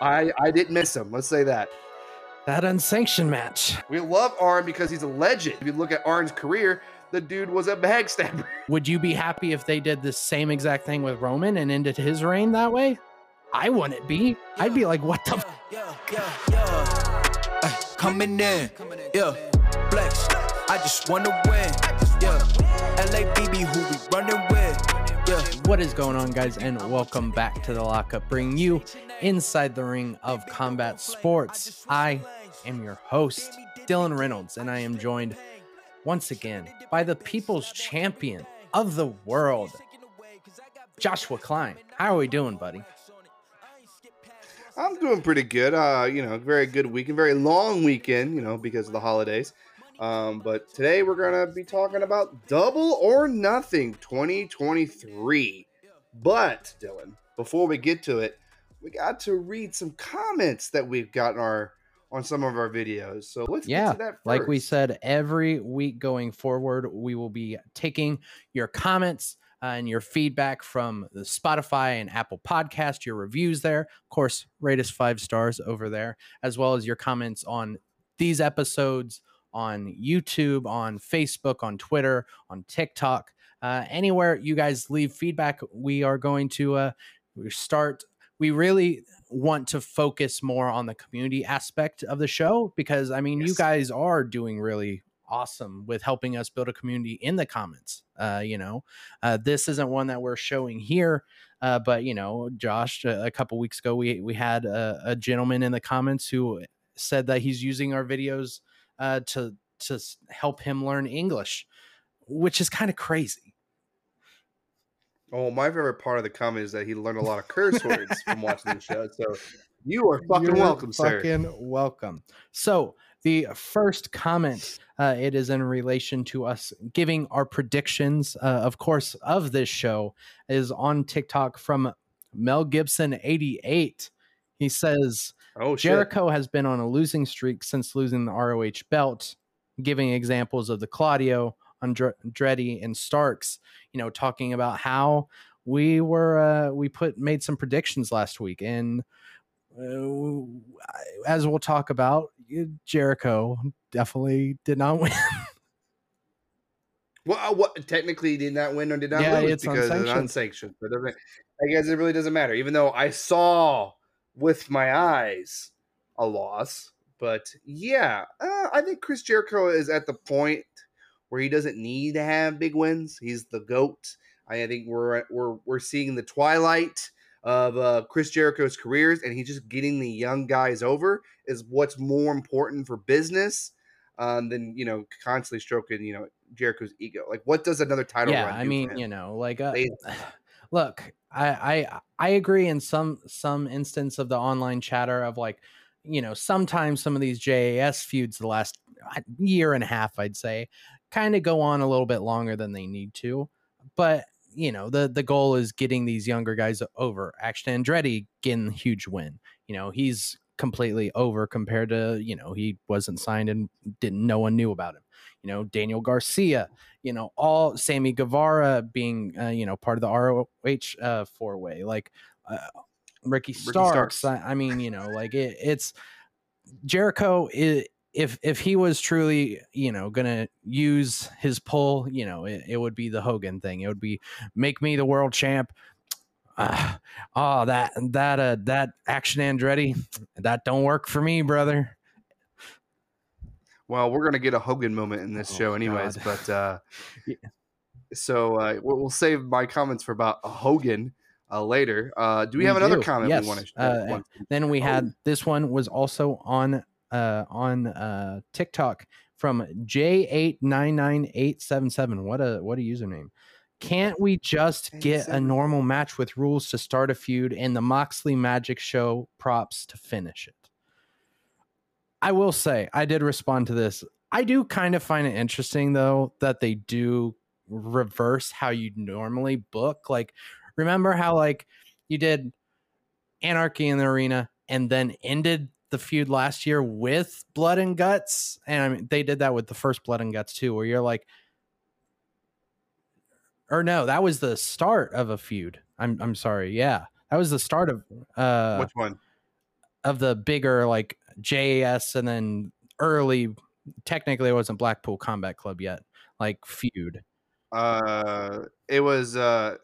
I didn't miss him. Let's say that. That unsanctioned match. We love Arn because he's a legend. If you look at Arn's career, the dude was a bag stabber. Would you be happy if they did the same exact thing with Roman and ended his reign that way? I wouldn't be. I'd be like, what the coming in. Yeah. Flex. I just want to win. Yeah. LABB who we running with. What is going on, guys, and welcome back to The Lockup, bringing you inside the ring of combat sports. I am your host, Dylan Reynolds, and I am joined once again by the people's champion of the world, Joshua Klein. How are we doing, buddy? I'm doing pretty good. You know, very good weekend, very long weekend, you know, because of the holidays. But today we're going to be talking about Double or Nothing 2023. But, Dylan, before we get to it, we got to read some comments that we've gotten on some of our videos. So let's get to that first. Like we said, every week going forward, we will be taking your comments and your feedback from the Spotify and Apple podcast, your reviews there. Of course, rate us 5 stars over there, as well as your comments on these episodes, on YouTube, on Facebook, on Twitter, on TikTok, anywhere you guys leave feedback, we are going to start. We really want to focus more on the community aspect of the show because, I mean, you guys are doing really awesome with helping us build a community in the comments. You know, this isn't one that we're showing here, but, you know, Josh, a couple weeks ago, we had a gentleman in the comments who said that he's using our videos to help him learn English, which is kind of crazy. Oh, my favorite part of the comment is that he learned a lot of curse words from watching the show. So you are fucking welcome, sir. Fucking welcome. So the first comment, it is in relation to us giving our predictions, of course, of this show, is on TikTok from Mel Gibson 88. He says, oh, Jericho has been on a losing streak since losing the ROH belt, giving examples of the Claudio, Andretti, and Starks, you know, talking about how we were, made some predictions last week. And as we'll talk about, Jericho definitely did not win. Well, technically did not win or did not lose, it's because unsanctioned. It's unsanctioned. But I guess it really doesn't matter, even though I saw with my eyes a loss. But yeah, I think Chris Jericho is at the point where he doesn't need to have big wins. He's the GOAT. I think we're seeing the twilight of Chris Jericho's careers, and he's just getting the young guys over is what's more important for business than, you know, constantly stroking, you know, Jericho's ego. Like, what does another title run do? I mean, you know, like look, I agree in some instance of the online chatter of, like, you know, sometimes some of these JAS feuds the last year and a half, I'd say, kind of go on a little bit longer than they need to. But, you know, the goal is getting these younger guys over. Action Andretti getting a huge win. You know, he's completely over compared to, you know, he wasn't signed and no one knew about him. You know, Daniel Garcia, you know, all Sammy Guevara being, you know, part of the ROH four-way, like Ricky Starks. I mean, you know, like it's Jericho. If he was truly, you know, going to use his pull, you know, it would be the Hogan thing. It would be make me the world champ. That Action Andretti, that don't work for me, brother. Well, we're going to get a Hogan moment in this show anyways, God. But yeah. So we'll save my comments for about a Hogan later. Do we have another comment? Yes. We want to then we had this one was also on TikTok from J8998777. What a username. Can't we just get a normal match with rules to start a feud and the Moxley Magic Show props to finish it? I will say, I did respond to this. I do kind of find it interesting, though, that they do reverse how you normally book. Like, remember how, like, you did Anarchy in the Arena and then ended the feud last year with Blood and Guts? And I mean, they did that with the first Blood and Guts, too, where you're like, or no, that was the start of a feud. I'm sorry. Yeah, that was the start of which one? of the bigger like JAS and then early, technically it wasn't Blackpool Combat Club yet, like feud. It was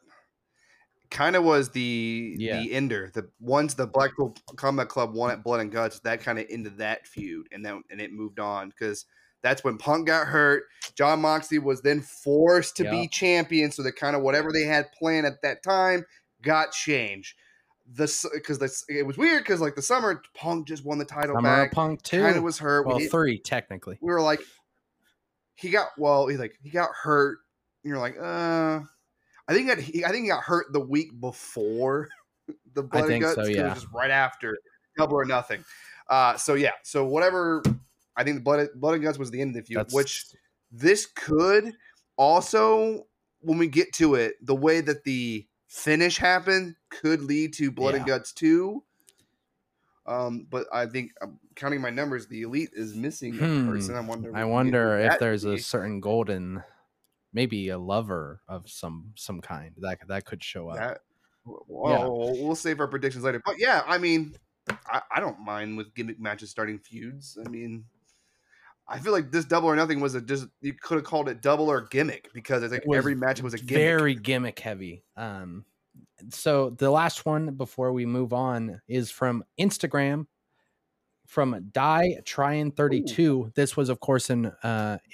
kind of was the the ender. The once the Blackpool Combat Club won at Blood and Guts, that kind of ended that feud, and then and it moved on because that's when Punk got hurt. Jon Moxley was then forced to be champion, so that kind of whatever they had planned at that time got changed. This because it was weird because like the summer Punk just won the title back. Punk too kind of was hurt. Well, three technically. We were like, he got he got hurt. And you're like, I think he got hurt the week before the Blood and Guts. So, yeah. Just right after Double or Nothing. So yeah, so whatever. I think the Blood and Guts was the end of the feud, which this could also, when we get to it, the way that the finish happened could lead to Blood and Guts 2. But I think counting my numbers, the Elite is missing a person. I wonder if there's a certain golden. Maybe a lover of some kind that could show up. We'll save our predictions later. But yeah, I mean, I don't mind with gimmick matches starting feuds. I mean, I feel like this Double or Nothing was you could have called it double or gimmick because I think every match was a gimmick. Very gimmick heavy. So the last one before we move on is from Instagram. From Die Tryin 32, this was of course in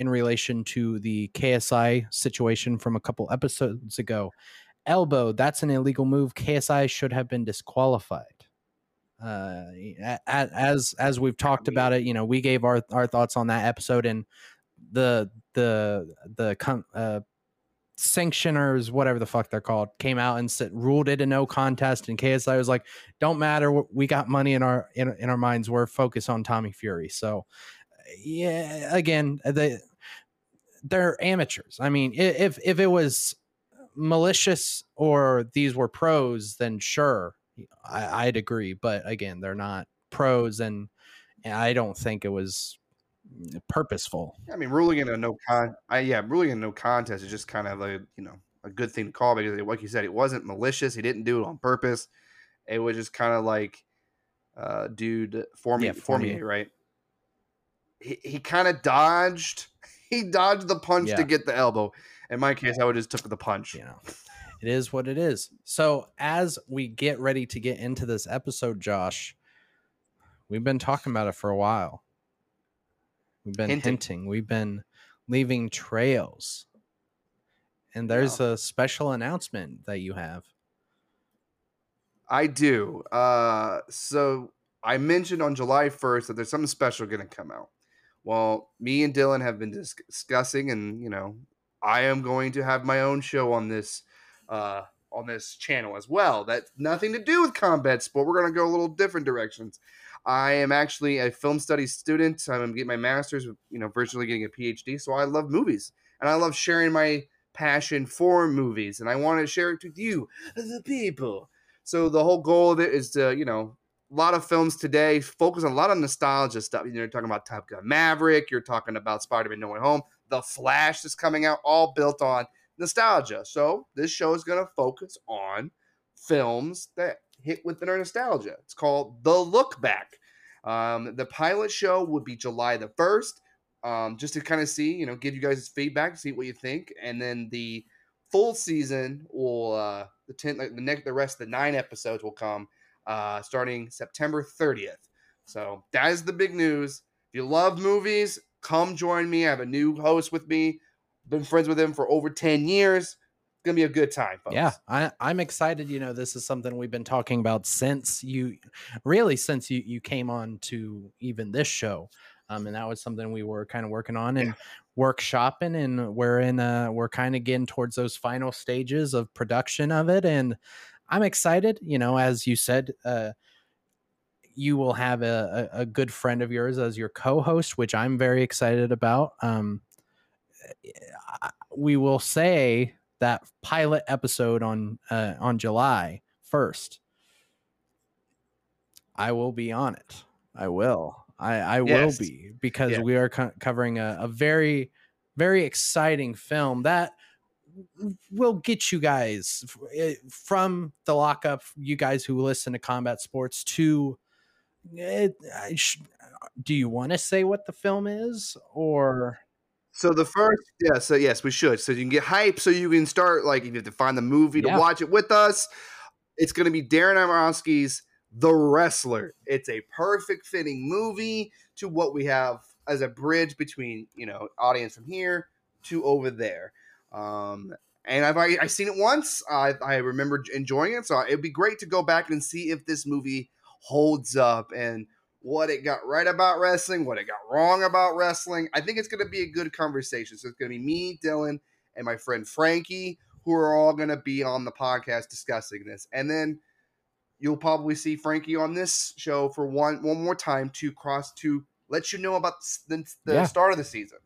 relation to the KSI situation from a couple episodes ago. Elbow, that's an illegal move. KSI should have been disqualified. As we've talked about it, you know, we gave our thoughts on that episode, and the sanctioners, whatever the fuck they're called, came out and ruled it a no contest, and KSI was like, don't matter, we got money in our minds, we're focused on Tommy Fury. So yeah, again, they're amateurs. I mean, if it was malicious or these were pros, then sure, I'd agree, but again, they're not pros, and I don't think it was purposeful. I mean, ruling in a no contest is just kind of a, you know, a good thing to call, because like you said, it wasn't malicious. He didn't do it on purpose. It was just kind of like, dude, Fournier, right? He kind of dodged. He dodged the punch to get the elbow. In my case, I would just took the punch. You know, it is what it is. So as we get ready to get into this episode, Josh, we've been talking about it for a while. We've been hinting. We've been leaving trails. And there's a special announcement that you have. I do. So I mentioned on July 1st that there's something special going to come out. Well, me and Dylan have been discussing, and, you know, I am going to have my own show on this channel as well. That's nothing to do with combat sport. We're going to go a little different directions. I am actually a film studies student. I'm getting my master's, you know, virtually getting a PhD. So I love movies, and I love sharing my passion for movies, and I want to share it with you, the people. So the whole goal of it is to, you know, a lot of films today focus a lot on nostalgia stuff. You know, you're talking about Top Gun Maverick. You're talking about Spider-Man No Way Home. The Flash is coming out, all built on nostalgia. So this show is going to focus on films that hit within our nostalgia. It's called The Look Back. The pilot show would be July the 1st, just to kind of see, you know, give you guys feedback, see what you think. And then the full season will, the rest of the 9 episodes will come starting September 30th. So that is the big news. If you love movies, come join me. I have a new host with me. Been friends with him for over 10 years. Gonna be a good time, folks. Yeah, I'm excited. You know, this is something we've been talking about since you came on to even this show, and that was something we were kind of working on and workshopping, and we're kind of getting towards those final stages of production of it, and I'm excited. You know, as you said, you will have a good friend of yours as your co-host, which I'm very excited about. We will say that pilot episode on July 1st. I will be on it. I will. I will be, because we are covering a very, very exciting film that will get you guys from the lockup, you guys who listen to combat sports, to Do you want to say what the film is, or? So the first, yeah. So yes, we should. So you can get hype. So you can start, like, you have to find the movie to watch it with us. It's going to be Darren Aronofsky's The Wrestler. It's a perfect fitting movie to what we have as a bridge between, you know, audience from here to over there. And I've seen it once. I remember enjoying it. So it'd be great to go back and see if this movie holds up and what it got right about wrestling, what it got wrong about wrestling. I think it's going to be a good conversation. So it's going to be me, Dylan, and my friend Frankie, who are all going to be on the podcast discussing this. And then you'll probably see Frankie on this show for one more time to let you know about the start of the season.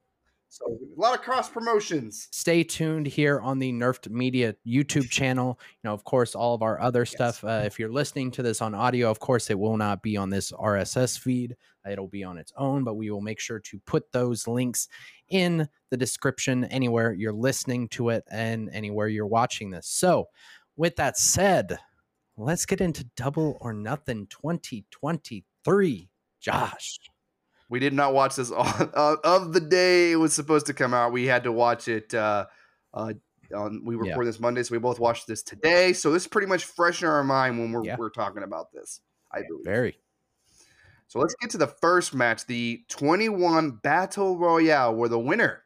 So a lot of cross promotions. Stay tuned here on the Nerfed Media YouTube channel. You know, of course, all of our other stuff. If you're listening to this on audio, of course, it will not be on this RSS feed. It'll be on its own, but we will make sure to put those links in the description anywhere you're listening to it and anywhere you're watching this. So with that said, let's get into Double or Nothing 2023. Josh. We did not watch this of the day it was supposed to come out. We had to watch it. We record this Monday, so we both watched this today. So this is pretty much fresh in our mind when we're talking about this, I believe. Very. So let's get to the first match, the 21 Battle Royale, where the winner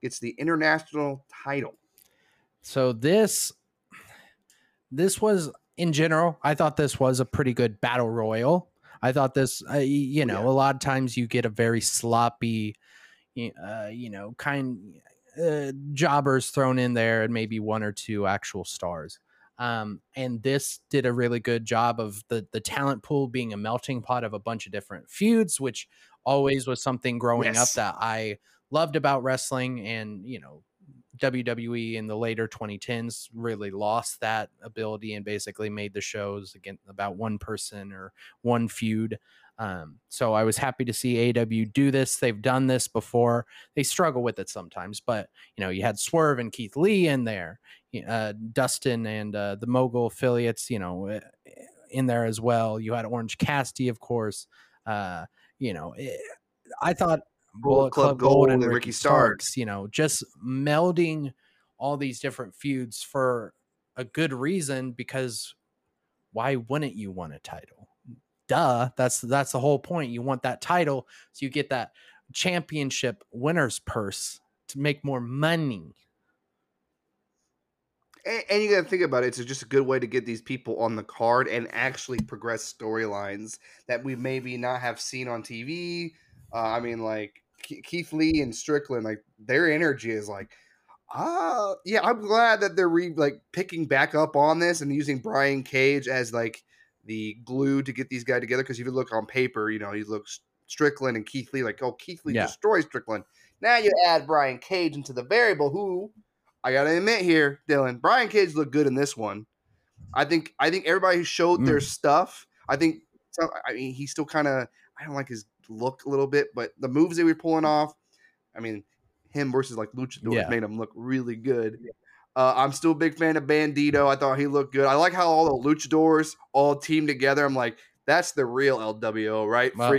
gets the international title. So this was, in general, I thought this was a pretty good Battle Royal. I thought this, a lot of times you get a very sloppy, jobbers thrown in there and maybe one or two actual stars. And this did a really good job of the talent pool being a melting pot of a bunch of different feuds, which always was something growing up that I loved about wrestling. And, you know, WWE in the later 2010s really lost that ability and basically made the shows again about one person or one feud. So I was happy to see AW do this. They've done this before. They struggle with it sometimes, but you know, you had Swerve and Keith Lee in there, Dustin and the Mogul affiliates, you know, in there as well. You had Orange Cassidy, of course. I thought Bullet Club Gold and Ricky Starks, you know, just melding all these different feuds for a good reason, because why wouldn't you want a title? Duh, that's the whole point. You want that title so you get that championship winner's purse to make more money. And you got to think about it. It's just a good way to get these people on the card and actually progress storylines that we maybe not have seen on TV. I mean, like Keith Lee and Strickland, like their energy is like, I'm glad that they're picking back up on this and using Brian Cage as like the glue to get these guys together. Because if you look on paper, you know, you look Strickland and Keith Lee, like, oh, Keith Lee destroys Strickland. Now you add Brian Cage into the variable, who I gotta admit here, Dylan, Brian Cage looked good in this one. I think everybody who showed their stuff, he still kind of, I don't like his look a little bit, but the moves they were pulling off, I mean, him versus like luchadors made him look really good. I'm still a big fan of Bandito. I thought he looked good. I like how all the luchadors all teamed together. I'm like, that's the real LWO, right? Well,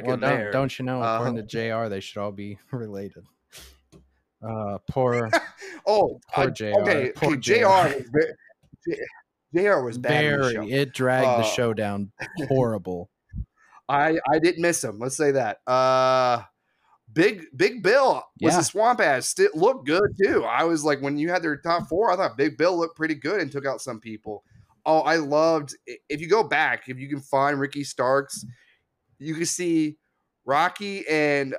don't you know, according to JR, they should all be related. Poor JR. Okay, poor JR was bad. It dragged the show down horrible. I didn't miss him. Let's say that. Big Bill was a swamp ass. Still looked good too. I was like, when you had their top four, I thought Big Bill looked pretty good and took out some people. Oh, I loved. If you go back, if you can find Ricky Starks, you can see Rocky and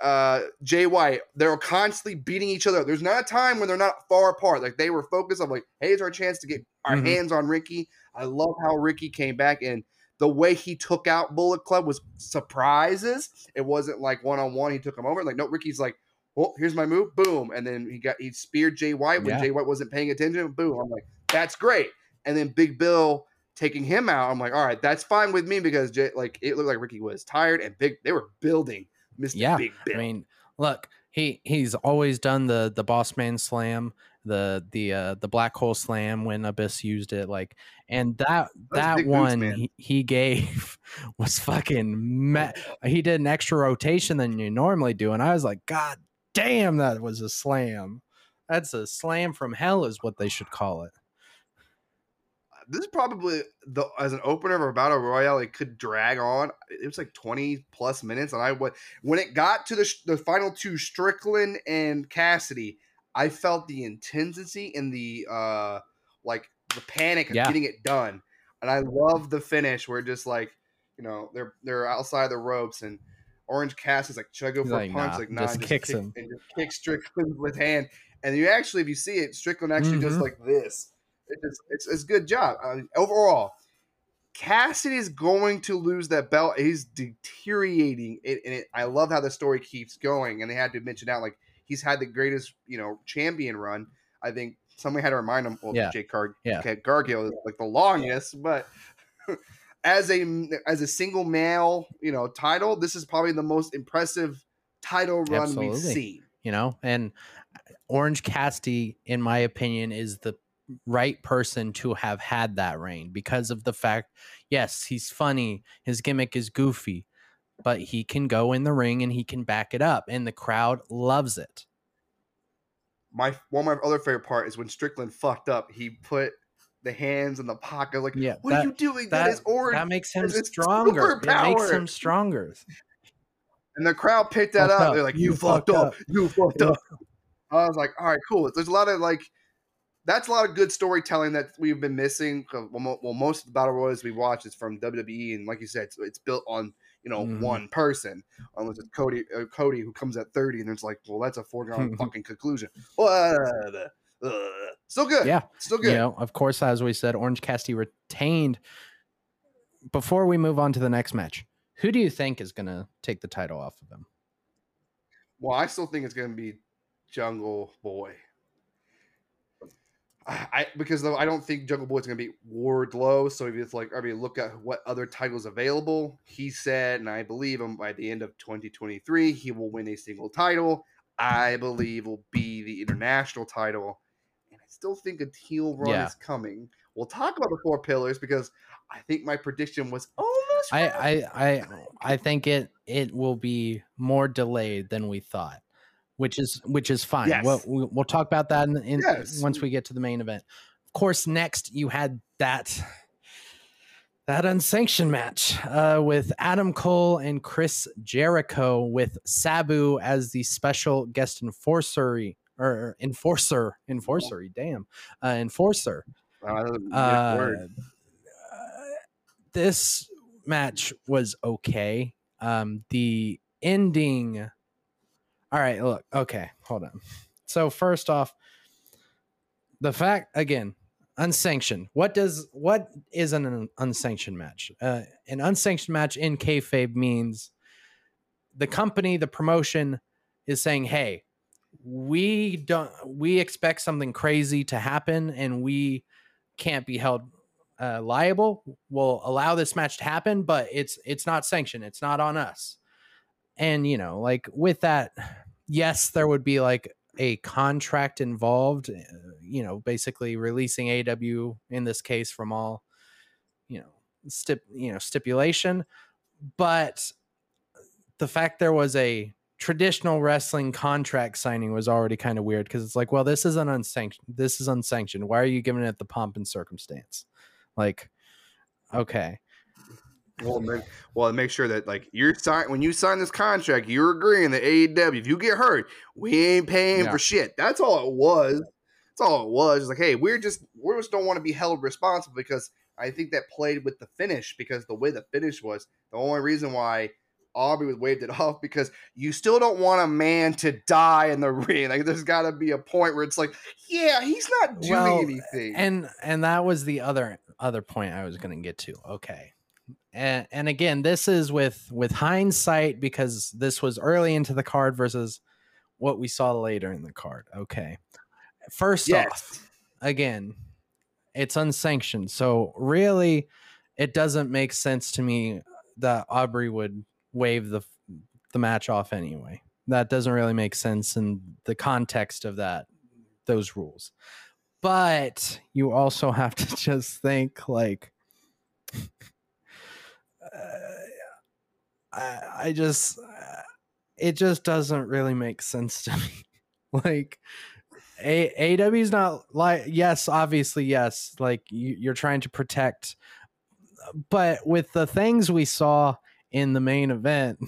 Jay White. They're constantly beating each other. There's not a time when they're not far apart. Like they were focused on like, hey, it's our chance to get our hands on Ricky. I love how Ricky came back and. The way he took out Bullet Club was surprises. It wasn't like one-on-one. He took him over. Like, no, Ricky's like, well, here's my move. Boom. And then he speared Jay White when Jay White wasn't paying attention. Boom. I'm like, that's great. And then Big Bill taking him out. I'm like, all right, that's fine with me because it looked like Ricky was tired and they were building Mr. Big Bill. I mean, look, he's always done the boss man slam. the black hole slam when Abyss used it, like, and that one moves, he gave was fucking he did an extra rotation than you normally do, and I was like, God damn, that was a slam. That's a slam from hell is what they should call it. This is probably as an opener of a battle royale, it could drag on. It was like 20 plus minutes, and when it got to the final two, Strickland and Cassidy, I felt the intensity and the the panic of getting it done. And I love the finish where just like, you know, they're outside the ropes and Orange Cassidy's like, should I go for a punch? Nah, like, nah, just kicks him and just kicks Strickland with hand. And you actually, if you see it, Strickland actually does like this. It's a good job. Overall, Cassidy's going to lose that belt. He's deteriorating. I love how the story keeps going. And they had to mention that, like, he's had the greatest, you know, champion run. I think somebody had to remind him. Well, yeah. Jake Cargill is like the longest, but as a single male, you know, title, this is probably the most impressive title run we've seen. You know, and Orange Cassidy, in my opinion, is the right person to have had that reign because of the fact, yes, he's funny, his gimmick is goofy, but he can go in the ring and he can back it up, and the crowd loves it. One of my other favorite part is when Strickland fucked up, he put the hands in the pocket, like, what are you doing? That is Orange. That makes him stronger. It makes him stronger. And the crowd picked that up. They're like, you fucked up. You fucked up. I was like, all right, cool. There's a lot of like, that's a lot of good storytelling that we've been missing. Well, most of the battle royals we watch is from WWE, and like you said, it's built on, you know, one person, unless it's Cody who comes at 30, and it's like, well, that's a foregone fucking conclusion. Still good, yeah, still good. You know, of course, as we said, Orange Cassidy retained. Before we move on to the next match, who do you think is going to take the title off of him? Well, I still think it's going to be Jungle Boy. Because I don't think Jungle Boy is going to be Wardlow. So if it's like, I mean, look at what other titles available. He said, and I believe him, by the end of 2023, he will win a single title. I believe will be the international title. And I still think a heel run is coming. We'll talk about the four pillars because I think my prediction was almost right. I think it will be more delayed than we thought. Which is fine. Yes. We'll talk about that once we get to the main event. Of course, next you had that unsanctioned match with Adam Cole and Chris Jericho, with Sabu as the special guest enforcer. This match was okay. The ending. All right, look, okay, hold on. So first off, the fact, again, unsanctioned. What is an unsanctioned match? An unsanctioned match in kayfabe means the company, the promotion, is saying, hey, we expect something crazy to happen and we can't be held liable. We'll allow this match to happen, but it's not sanctioned. It's not on us. And, you know, like with that, yes, there would be like a contract involved, you know, basically releasing AEW in this case from all, you know, stipulation. But the fact there was a traditional wrestling contract signing was already kind of weird, because it's like, well, this is unsanctioned. Why are you giving it the pomp and circumstance? Like, okay. Well, make sure that, like, when you sign this contract, you're agreeing that AEW, if you get hurt, we ain't paying for shit. That's all it was. It's like, hey, we just don't want to be held responsible, because I think that played with the finish, because the way the finish was, the only reason why Aubrey was waved it off, because you still don't want a man to die in the ring. Like, there's got to be a point where it's like, yeah, he's not doing anything. And that was the other point I was going to get to. Okay. And again, this is with hindsight, because this was early into the card versus what we saw later in the card. Okay. First off, again, it's unsanctioned. So really, it doesn't make sense to me that Aubrey would waive the match off anyway. That doesn't really make sense in the context of that those rules. But you also have to just think like, it just doesn't really make sense to me. Like, AEW's not like, yes, obviously, yes. Like you're trying to protect, but with the things we saw in the main event.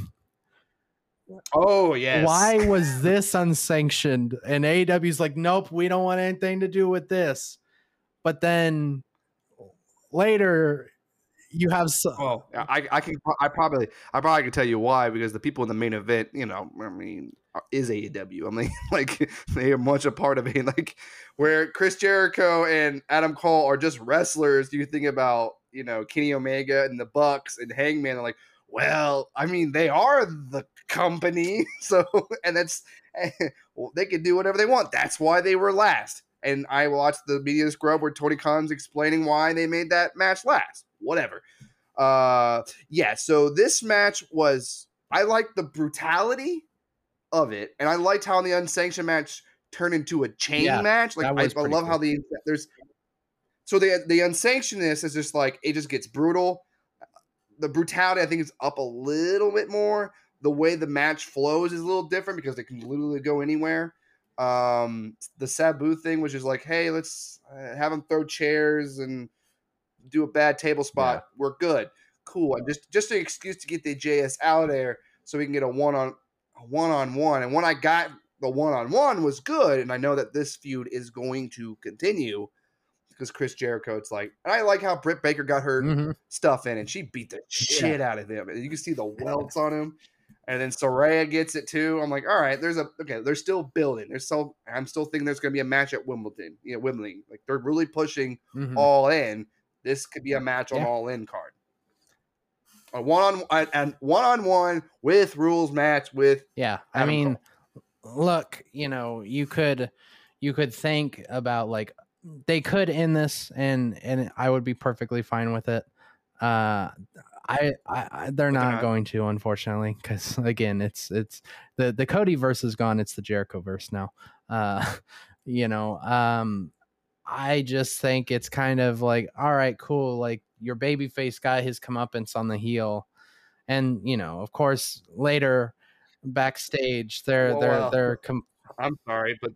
Oh, yes. Why was this unsanctioned? And AEW's like, nope, we don't want anything to do with this. But then later you have some. Oh, I probably can tell you why, because the people in the main event, you know, I mean, is AEW. I mean, like, they are much a part of it. Like, where Chris Jericho and Adam Cole are just wrestlers. Do you think about, you know, Kenny Omega and the Bucks and Hangman? And like, well, I mean, they are the company, so, and that's, well, they can do whatever they want. That's why they were last. And I watched the media scrub where Tony Khan's explaining why they made that match last. Whatever. Yeah, so this match was, I liked the brutality of it, and I liked how the unsanctioned match turned into a chain match. Like, I love cool. how the there's so the unsanctioned this is just like, it just gets brutal. The brutality, I think, is up a little bit more. The way the match flows is a little different because it can literally go anywhere. The Sabu thing, which is like, hey, let's have them throw chairs and do a bad table spot. Yeah. We're good. Cool. And just an excuse to get the JS out of there so we can get a one-on-one. And when I got the one-on-one was good, and I know that this feud is going to continue. Because Chris Jericho, it's like, and I like how Britt Baker got her stuff in, and she beat the shit out of him, and you can see the welts on him. And then Saraya gets it too. I'm like, all right, they're still building. I'm still thinking there's gonna be a match at Wimbledon. Yeah, Wimbledon. Like, they're really pushing All In. This could be a match on All In card. A one-on-one with rules match with Adam Cole. Look, you know, you could think about like. They could end this, and I would be perfectly fine with it. They're not going to, unfortunately, because again, it's the Cody verse is gone. It's the Jericho verse now. I just think it's kind of like, all right, cool. Like, your babyface guy, his comeuppance on the heel, and you know, of course, later backstage, I'm sorry, but.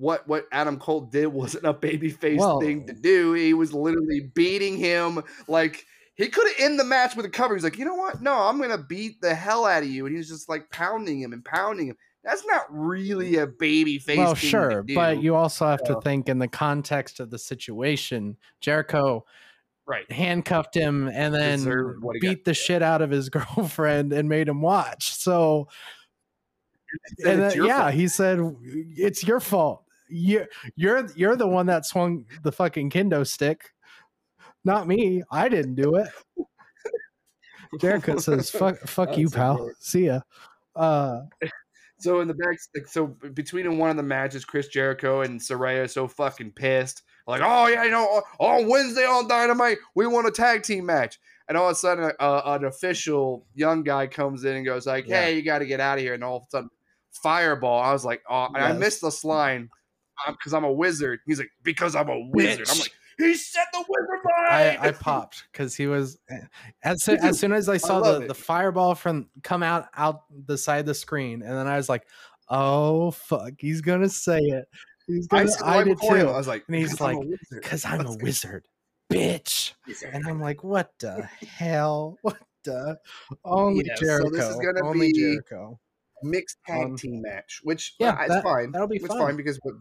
What Adam Cole did wasn't a babyface thing to do. He was literally beating him. Like, he could have ended the match with a cover. He's like, you know what? No, I'm going to beat the hell out of you. And he's just like pounding him. That's not really a babyface thing. Well, sure, to do. But you also have to think in the context of the situation. Jericho handcuffed him and then beat the shit out of his girlfriend and made him watch. So, and then, he said, it's your fault. You're the one that swung the fucking kendo stick, not me. I didn't do it. Jericho says, "Fuck you, pal. Weird. See ya." So in the back, so between one of the matches, Chris Jericho and Saraya are so fucking pissed. Like, oh yeah, you know, on Wednesday on Dynamite, we want a tag team match. And all of a sudden, an official young guy comes in and goes like, hey, you got to get out of here. And all of a sudden, fireball. I was like, oh, and I missed this line because I'm a wizard. He's like, because I'm a wizard. Bitch. I'm like, he said the wizard line. I popped because he was as soon as I saw the fireball come out the side of the screen. And then I was like, oh, fuck, he's going to say it. He's gonna, I did too. I was like, and he's like, because I'm a wizard. Bitch, and I'm like, what the hell? What the only Jericho? So this is gonna be Jericho mixed tag team match, which it's fine. That'll be fine because when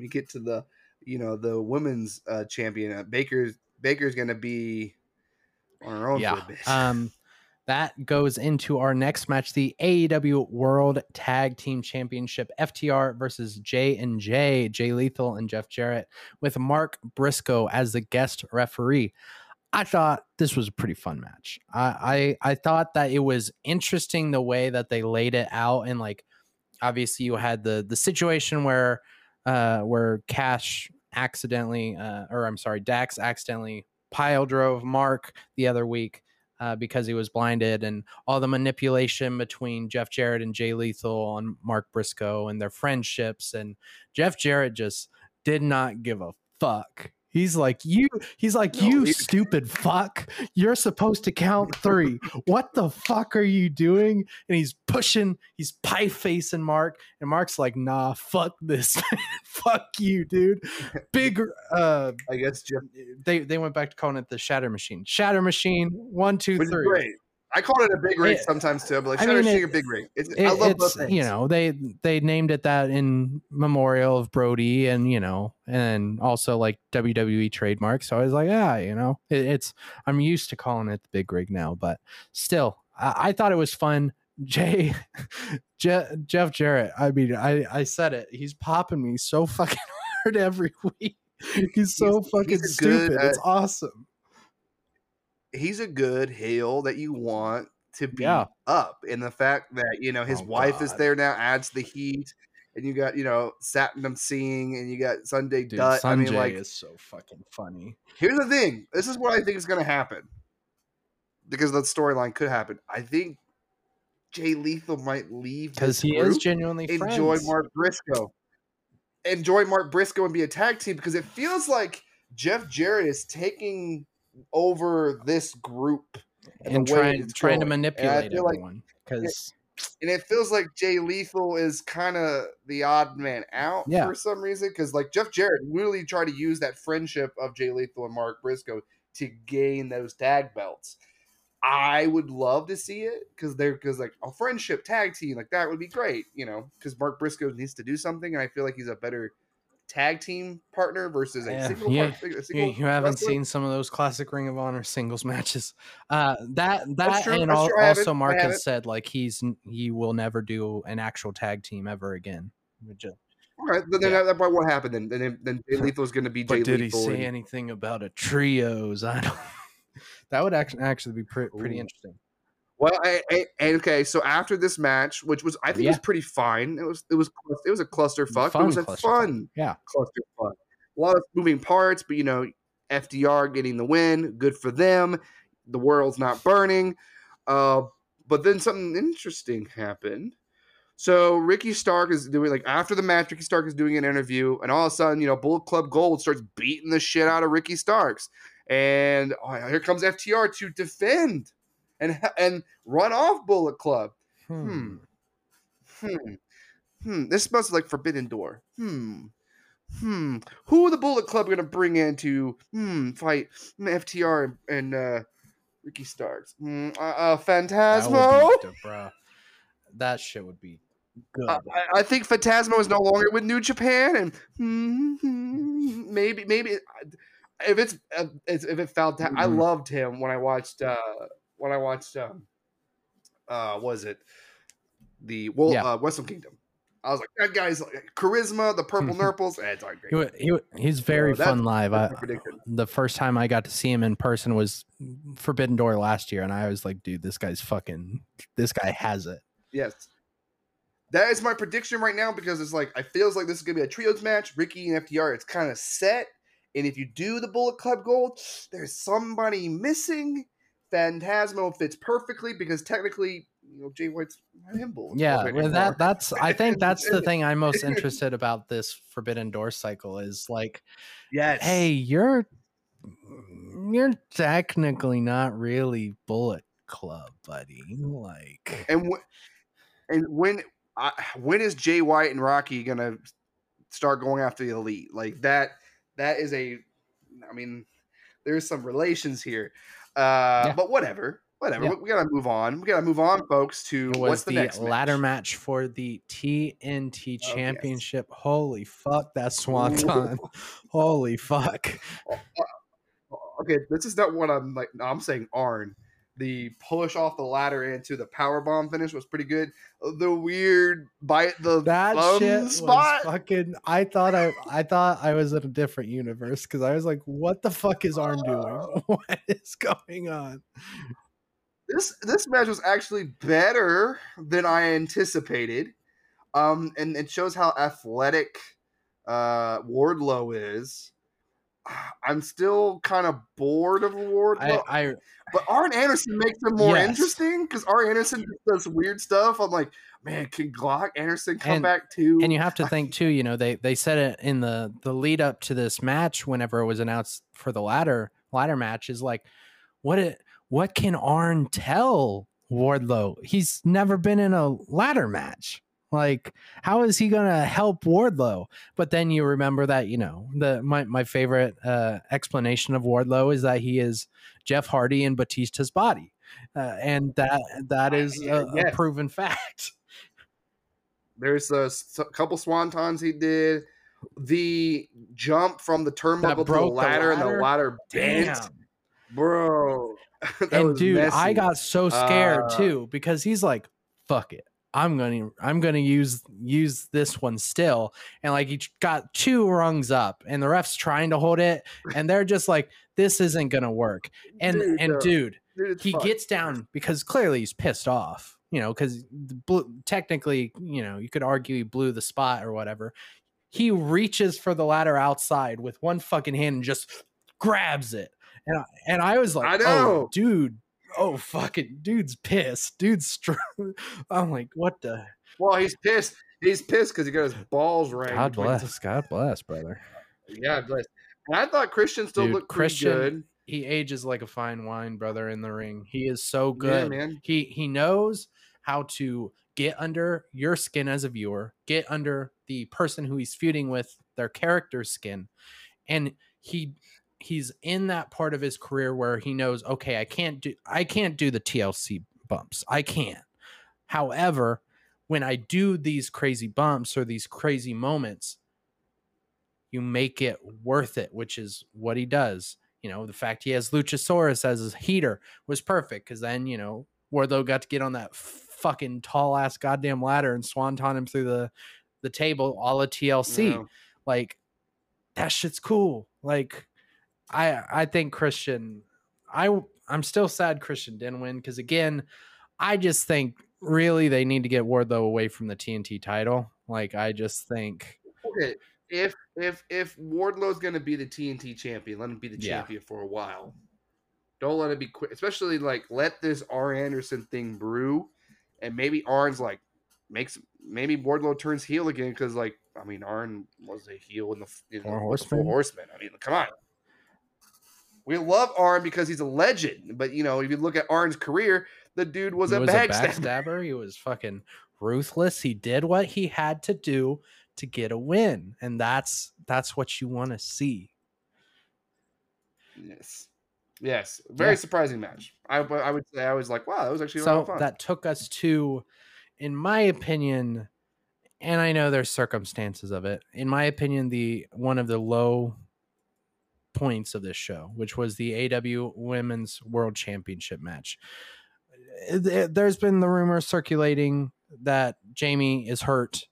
we get to the the women's champion, Baker's gonna be on her own for a bit. That goes into our next match, the AEW World Tag Team Championship, FTR versus J&J, Jay Lethal and Jeff Jarrett, with Mark Briscoe as the guest referee. I thought this was a pretty fun match. I thought that it was interesting the way that they laid it out, and like, obviously you had the situation where Cash accidentally, Dax accidentally pile drove Mark the other week. because he was blinded, and all the manipulation between Jeff Jarrett and Jay Lethal and Mark Briscoe and their friendships. And Jeff Jarrett just did not give a fuck. He's like, you stupid fuck. You're supposed to count three. What the fuck are you doing? And he's pushing, he's pie facing Mark. And Mark's like, nah, fuck this. Fuck you, dude. Big, I guess they went back to calling it the Shatter Machine. Shatter Machine, 1, 2, 3. Great. I call it a big rig sometimes too. But like, Shatter Machine, a big rig. I love both things. You know, they named it that in memorial of Brody, and you know, and also like WWE trademark. So I was like, yeah, you know, I'm used to calling it the big rig now, but still, I thought it was fun. Jeff Jarrett. I mean, I said it. He's popping me so fucking hard every week. He's stupid. It's awesome. He's a good heel that you want to be up, and the fact that, you know, his wife is there now adds the heat, and you got, you know, Satnam Singh, and you got Sanjay Dutt. I mean, like, is so fucking funny. Here's the thing. This is what I think is going to happen, because that storyline could happen. I think Jay Lethal might leave because he is genuinely friends. Enjoy Mark Briscoe and be a tag team, because it feels like Jeff Jarrett is taking over this group and trying to manipulate everyone, because and it feels like Jay Lethal is kind of the odd man out for some reason, because like Jeff Jarrett really tried to use that friendship of Jay Lethal and Mark Briscoe to gain those tag belts. I would love to see it, because like a friendship tag team like that would be great, you know, because Mark Briscoe needs to do something, and I feel like he's a better tag team partner versus a single partner. You haven't seen some of those classic Ring of Honor singles matches. Also Mark has said like he will never do an actual tag team ever again. All right, but then that probably won't happen. Then Jay Lethal is going to be Jay Lethal. Did he say anything about a trios? I don't. That would actually be pretty interesting. Well, okay. So after this match, which was, I think, it was pretty fine. It was a clusterfuck. It was a fun clusterfuck. A lot of moving parts, but you know, FDR getting the win, good for them. The world's not burning. But then something interesting happened. So Ricky Stark is doing, like, after the match, Ricky Stark is doing an interview, and all of a sudden, you know, Bullet Club Gold starts beating the shit out of Ricky Starks, and here comes FTR to defend and run off Bullet Club. This smells like Forbidden Door. Who are the Bullet Club going to bring in to fight FTR and Ricky Starks? Phantasmo? That shit would be good. I think Phantasmo is no longer with New Japan, and maybe if it fell down. I loved him when I watched Wrestle Kingdom. I was like, that guy's like, charisma, the purple nurples. It's all great. He's very fun live. The first time I got to see him in person was Forbidden Door last year, and I was like, dude, this guy has it. Yes. That is my prediction right now, because it's like, it feels like this is going to be a trios match. Ricky and FTR, it's kind of set. And if you do the Bullet Club Gold, there's somebody missing. Phantasmo fits perfectly, because technically, you know, Jay White's not him. I think that's the thing I'm most interested about this Forbidden Door cycle is like, hey, you're technically not really Bullet Club, buddy. Like, when is Jay White and Rocky gonna start going after the Elite? Like that is there's some relations here. But whatever. Yeah. We gotta move on. We gotta move on, folks. To what's the next ladder match for the TNT Championship? Yes. Holy fuck, that swanton! Holy fuck. Okay, this is not what I'm like. No, I'm saying Arn. The push off the ladder into the powerbomb finish was pretty good. The weird spot. Fucking, I thought I was in a different universe, because I was like, what the fuck is Arn doing? What is going on? This match was actually better than I anticipated. And it shows how athletic Wardlow is. I'm still kind of bored of Wardlow. But Arn Anderson makes him more interesting, because Arn Anderson does weird stuff. I'm like, man, can Glock Anderson come back too? And you have to think too, you know, they said it in the lead up to this match whenever it was announced for the ladder match, is like, what can Arn tell Wardlow? He's never been in a ladder match. Like, how is he going to help Wardlow? But then you remember that, you know, my favorite explanation of Wardlow is that he is Jeff Hardy in Batista's body. And that is a proven fact. There's a couple swantons he did. The jump from the turnbuckle to the ladder bent. Bro. And dude, messy. I got so scared too, because he's like, fuck it. I'm gonna use this one still, and like he got two rungs up, and the ref's trying to hold it, and they're just like, this isn't gonna work. And dude he gets down because clearly he's pissed off, you know, because technically, you know, you could argue he blew the spot or whatever. He reaches for the ladder outside with one fucking hand and just grabs it, and I was like, I know. Oh, dude. Oh, fucking dude's pissed. Dude's strong. I'm like, what the? Well, he's pissed. He's pissed because he got his balls right. God bless. God bless, brother. Yeah, bless. And I thought Christian still looked pretty good. He ages like a fine wine, brother, in the ring. He is so good. Yeah, man. He knows how to get under your skin as a viewer, get under the person who he's feuding with, their character's skin. And he's in that part of his career where he knows, okay, I can't do the TLC bumps. I can't. However, when I do these crazy bumps or these crazy moments, you make it worth it, which is what he does. You know, the fact he has Luchasaurus as his heater was perfect, because then, you know, Wardlow got to get on that fucking tall ass goddamn ladder and swanton him through the table, all a TLC. Yeah. Like, that shit's cool. Like, I think Christian, I'm still sad Christian didn't win, because again, I just think really they need to get Wardlow away from the TNT title. Like, I just think, okay, if Wardlow's gonna be the TNT champion, let him be the champion for a while. Don't let it be quick, especially like let this Arn Anderson thing brew, and maybe Arn's like maybe Wardlow turns heel again, because like, I mean, Arn was a heel in the Four Horsemen. I mean, come on. We love Arn because he's a legend, but you know, if you look at Arn's career, the dude was a backstabber. He was fucking ruthless. He did what he had to do to get a win, and that's what you want to see. Yes, very surprising match. I would say I was like, wow, that was actually a lot of fun. That took us to, in my opinion, and I know there's circumstances of it, in my opinion, the one of the low points of this show, which was the AW Women's World Championship match. There's been the rumor circulating that Jamie is hurt,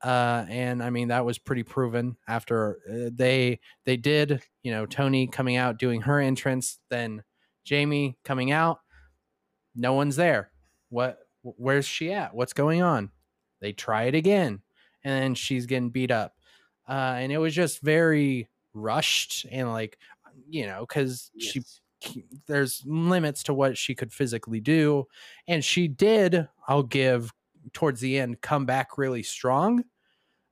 and I mean, that was pretty proven after they did, you know, Toni coming out doing her entrance, then Jamie coming out, no one's there. Where's she at? What's going on? They try it again, and then she's getting beat up, and it was just very rushed, and like, you know, because there's limits to what she could physically do, and she did, I'll give, towards the end, come back really strong,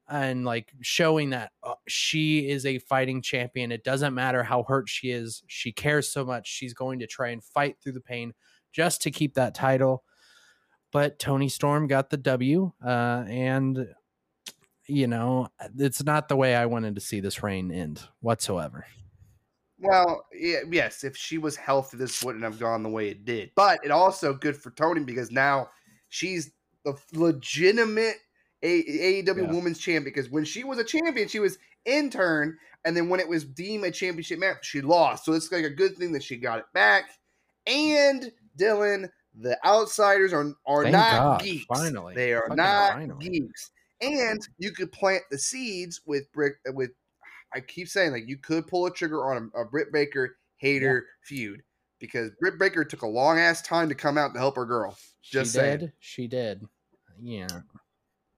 and like showing that she is a fighting champion. It doesn't matter how hurt she is, she cares so much, she's going to try and fight through the pain just to keep that title. But Toni Storm got the W, and you know, it's not the way I wanted to see this reign end whatsoever. Well, yes, if she was healthy, this wouldn't have gone the way it did. But it also good for Toni, because now she's the legitimate AEW Women's Champion. Because when she was a champion, she was intern, and then when it was deemed a championship match, she lost. So it's like a good thing that she got it back. And Dylan, the outsiders are not geeks. Finally, they are not geeks. And you could plant the seeds with I keep saying, like, you could pull a trigger on a Britt Baker hater feud, because Britt Baker took a long ass time to come out to help her girl. Just saying. She did. Yeah.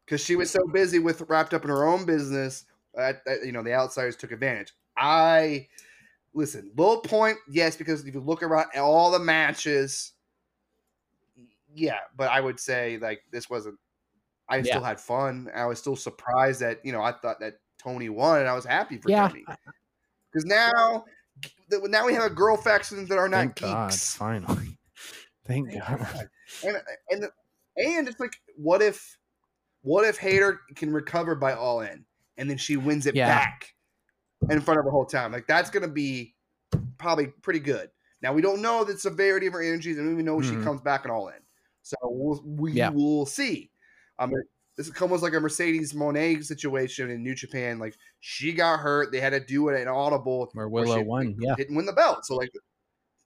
Because she was so busy wrapped up in her own business, you know, the outsiders took advantage. I listen, Low Point, yes, because if you look around at all the matches, yeah, but I would say like this wasn't. I still had fun. I was still surprised that, you know, I thought that Toni won, and I was happy for Toni because now we have a girl faction that are not geeks. God, finally, thank God. And it's like, what if Hayter can recover by All In, and then she wins it back in front of her whole town? Like, that's gonna be probably pretty good. Now we don't know the severity of her injuries, and we know she comes back and All In, so we will see. This is almost like a Mercedes Moné situation in New Japan. Like, she got hurt, they had to do it in audible, where Willow didn't win the belt. So like,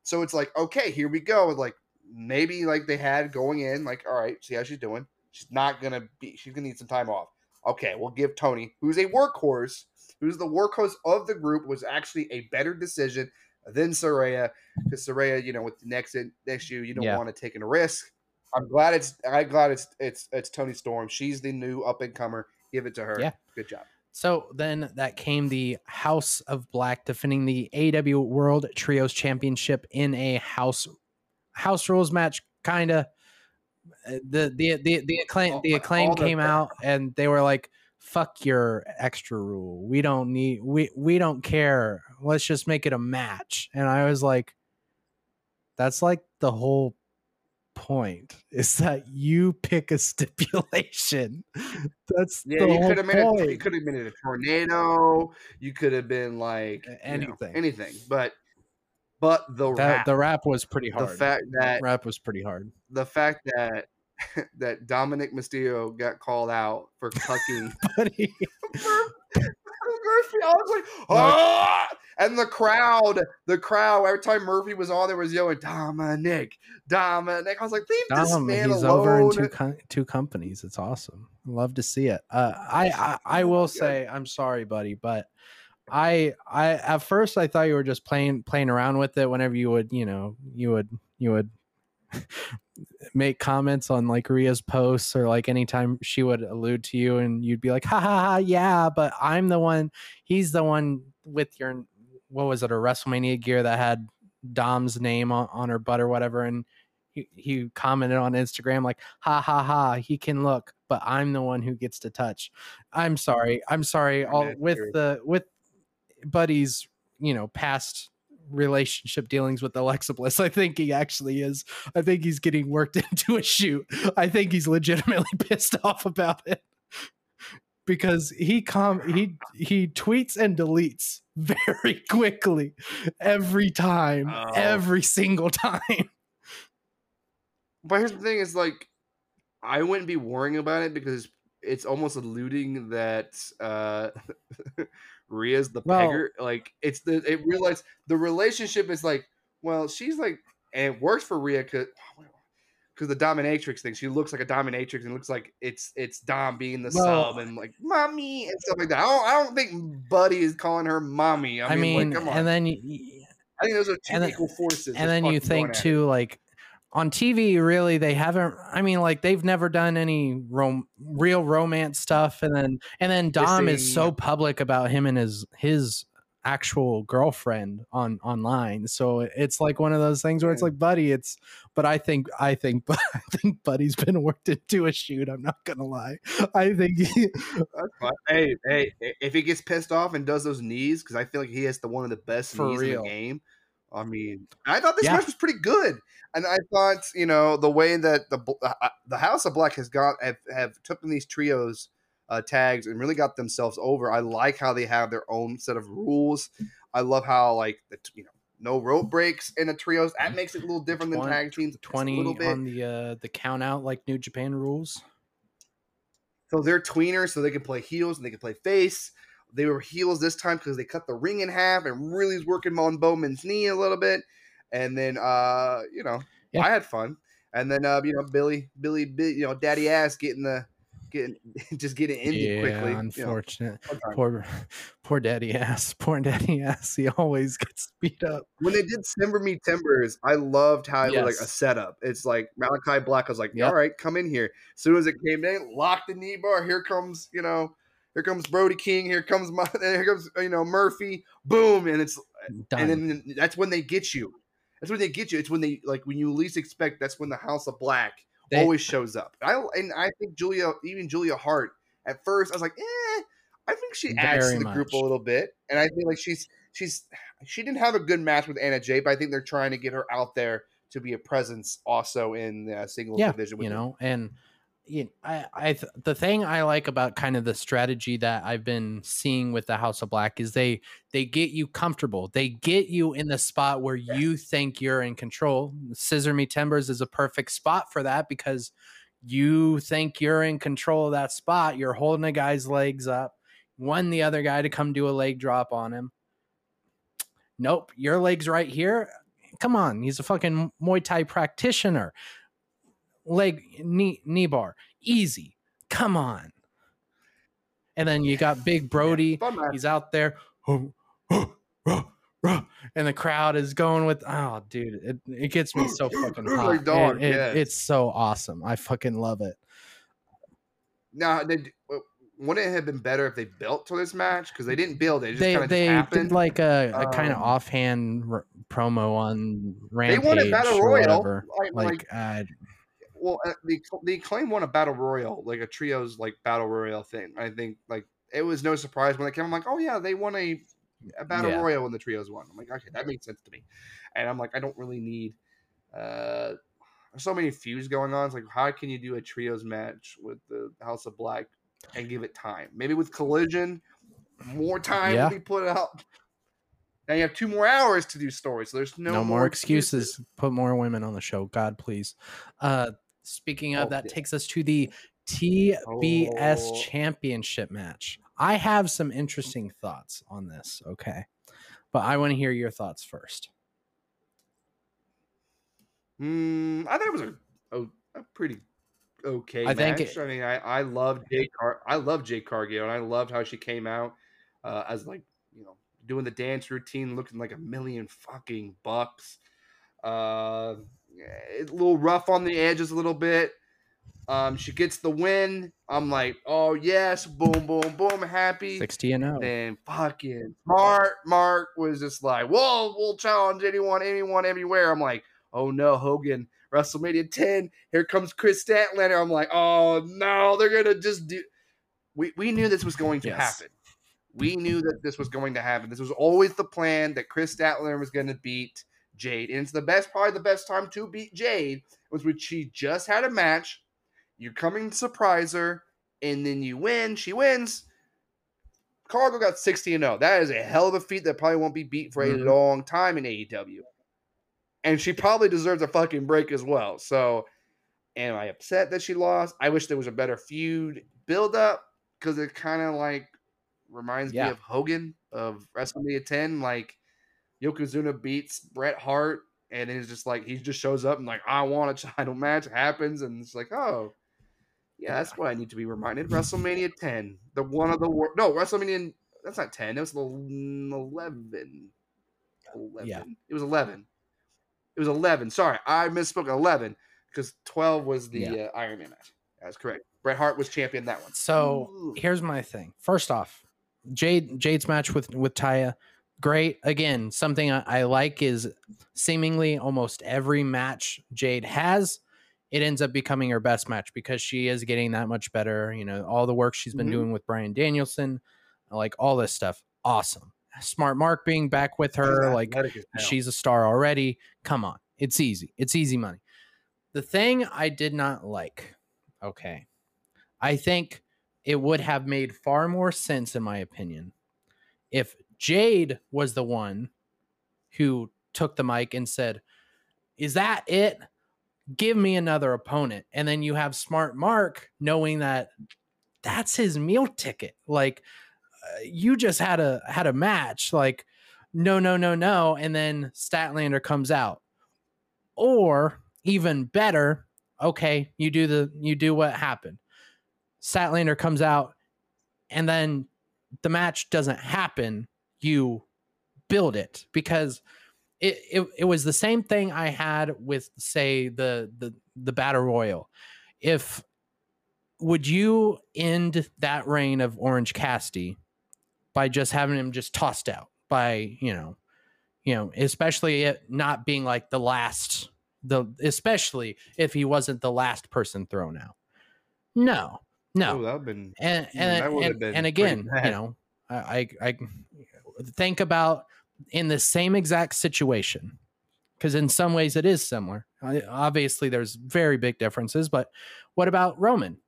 so it's like, okay, here we go. Like, maybe like they had going in, like, all right, see how she's doing. She's not gonna be. She's gonna need some time off. Okay, we'll give Toni, who's a workhorse, who's the workhorse of the group, was actually a better decision than Saraya, because Saraya, you know, with the next year, you don't want to take a risk. I'm glad it's Toni Storm. She's the new up and comer. Give it to her. Yeah. Good job. So then that came the House of Black defending the AEW World Trios Championship in a house rules match. Kinda the acclaim came out and they were like, "Fuck your extra rule. We don't need. We don't care. Let's just make it a match." And I was like, "That's like the whole point is that you pick a stipulation." That's you could have made it a tornado, you could have been like anything, but the rap was pretty hard. The fact that Dominic Mysterio got called out for cucking Buddy. Murphy, I was like, oh! And the crowd, every time Murphy was on, there was yelling, Dominic. I was like, leave this man alone. He's over in two companies. It's awesome. I love to see it. I will say, I'm sorry, buddy, but I at first I thought you were just playing around with it. Whenever you would, you would make comments on like Rhea's posts, or like anytime she would allude to you, and you'd be like, ha ha ha, yeah, but I'm the one, he's the one with your, what was it, a WrestleMania gear that had Dom's name on her butt or whatever, and he commented on Instagram like, ha ha ha, he can look, but I'm the one who gets to touch. I'm sorry all with Buddy's, you know, past relationship dealings with Alexa Bliss, I think he actually is. I think he's getting worked into a shoot. I think he's legitimately pissed off about it, because he tweets and deletes very quickly every time, every single time. But here's the thing: is like, I wouldn't be worrying about it, because it's almost alluding that Rhea's the pegger. Like, it's it realized the relationship is like, well, she's like, and it works for Rhea because the dominatrix thing, she looks like a dominatrix and looks like it's Dom being the sub and like mommy and stuff like that. I don't think Buddy is calling her mommy. I mean like, come on. And then I think those are two equal forces. And then you think too, like, on TV, really, they haven't. I mean, like, they've never done any real romance stuff, and then Dom is so public about him and his actual girlfriend online. So it's like one of those things where it's like, buddy, but I think Buddy's been worked into a shoot. I'm not gonna lie. I think. Hey, if he gets pissed off and does those knees, because I feel like he has one of the best knees in the game. I mean, I thought this match was pretty good, and I thought, you know, the way that the House of Black has gone have taken these trios tags and really got themselves over. I like how they have their own set of rules. I love how, like, no rope breaks in the trios. That makes it a little different than tag teams. 20 a little bit on the count out, like New Japan rules. So they're tweeners, so they can play heels and they can play face. They were heels this time because they cut the ring in half and really is working on Bowman's knee a little bit. And then, I had fun. And then, Billy, Daddy Ass getting indie quickly. Unfortunate. Poor Daddy Ass. Poor Daddy Ass. He always gets beat up. When they did Timber Me Timbers, I loved how it was like a setup. It's like Malachi Black was like, all right, come in here. As soon as it came in, lock the knee bar. Here comes, Here comes Brody King. Here comes you know, Murphy. Boom, and it's done. And then that's when they get you. That's when they get you. It's when they, like, when you least expect. That's when the House of Black always shows up. I think Julia Hart. At first, I was like, I think she adds to the group a little bit, and I think like she didn't have a good match with Anna Jay, but I think they're trying to get her out there to be a presence also in the singles division. The thing I like about kind of the strategy that I've been seeing with the House of Black is they get you comfortable. They get you in the spot where you think you're in control. Scissor Me Timbers is a perfect spot for that because you think you're in control of that spot. You're holding a guy's legs up. Won the other guy to come do a leg drop on him. Nope. Your leg's right here. Come on. He's a fucking Muay Thai practitioner. Knee bar. Easy. Come on. And then you got Big Brody. He's out there. And the crowd is going with, oh, dude, it gets me so fucking hot. It's so awesome. I fucking love it. Now, wouldn't it have been better if they built to this match? Because they didn't build it. It just happened. Did like a kind of offhand promo on Rampage. They won a battle royal. The Acclaim won a battle royal, like a trios like battle royal thing. I think like it was no surprise when they came. I'm like, oh yeah, they won a battle royal when the trios won. I'm like, okay, that makes sense to me. And I'm like, I don't really need so many feuds going on. It's like, how can you do a trios match with the House of Black and give it time? Maybe with Collision, more time to be put out. Now you have 2 more hours to do stories, so there's no more excuses. Put more women on the show, God, please. Speaking of, that takes us to the TBS Championship match. I have some interesting thoughts on this, okay? But I want to hear your thoughts first. I thought it was a pretty okay match. I loved Jay. I love Jay Cargill, and I loved how she came out as like, you know, doing the dance routine, looking like $1,000,000. A little rough on the edges a little bit. She gets the win. I'm like, oh yes, boom, boom, boom, happy. 60-0. And fucking Mark was just like, whoa, we'll challenge anyone, everywhere. I'm like, oh no, Hogan, WrestleMania 10. Here comes Chris Statlander. I'm like, oh no, they're gonna just do. We knew this was going to happen. We knew that this was going to happen. This was always the plan that Chris Statlander was going to beat Jade. And it's probably the best time to beat Jade was when she just had a match. You're coming to surprise her, and then you win. She wins. Cargill got 60-0. That is a hell of a feat that probably won't be beat for a long time in AEW. And she probably deserves a fucking break as well. So, am I upset that she lost? I wish there was a better feud build-up because it kind of like reminds me of Hogan of WrestleMania 10. Like, Yokozuna beats Bret Hart, and it's just like he just shows up and like, I want a title match. It happens, and it's like, oh yeah, that's what I need to be reminded. WrestleMania 10, the one of the world. No, WrestleMania. That's not 10. That was 11. 11. Yeah. It was 11. It was 11. Sorry, I misspoke. 11 because 12 was the Iron Man match. That's correct. Bret Hart was champion that one. So here's my thing. First off, Jade's match with Taya. Great. Again, something I like is seemingly almost every match Jade has, it ends up becoming her best match because she is getting that much better. You know, all the work she's been doing with Bryan Danielson, like all this stuff. Awesome. Smart Mark being back with her. Like, she's a star already. Come on. It's easy. It's easy money. The thing I did not like. Okay. I think it would have made far more sense, in my opinion, if Jade was the one who took the mic and said, is that it? Give me another opponent. And then you have Smart Mark knowing that that's his meal ticket. Like, you just had a match. Like, no. And then Statlander comes out. Or even better, okay, you do what happened. Statlander comes out and then the match doesn't happen. You build it because it was the same thing I had with, say, the battle royal. If would you end that reign of Orange Cassidy by just having him just tossed out by, you know, especially it not being like the last, especially if he wasn't the last person thrown out? No, no. Ooh, that would have been, and again, you know, I think about in the same exact situation, because in some ways it is similar. Obviously, there's very big differences, but what about Roman?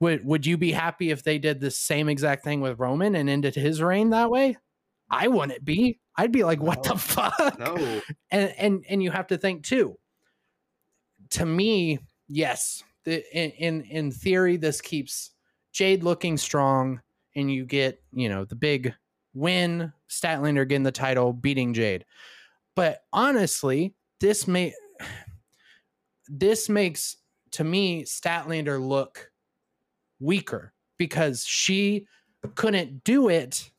Would you be happy if they did the same exact thing with Roman and ended his reign that way? I wouldn't be. I'd be like, what the fuck? No. And you have to think too. To me, yes, in theory, this keeps Jade looking strong, and you get, you know, the big win, Statlander getting the title, beating Jade. But honestly, this makes, to me, Statlander look weaker because she couldn't do it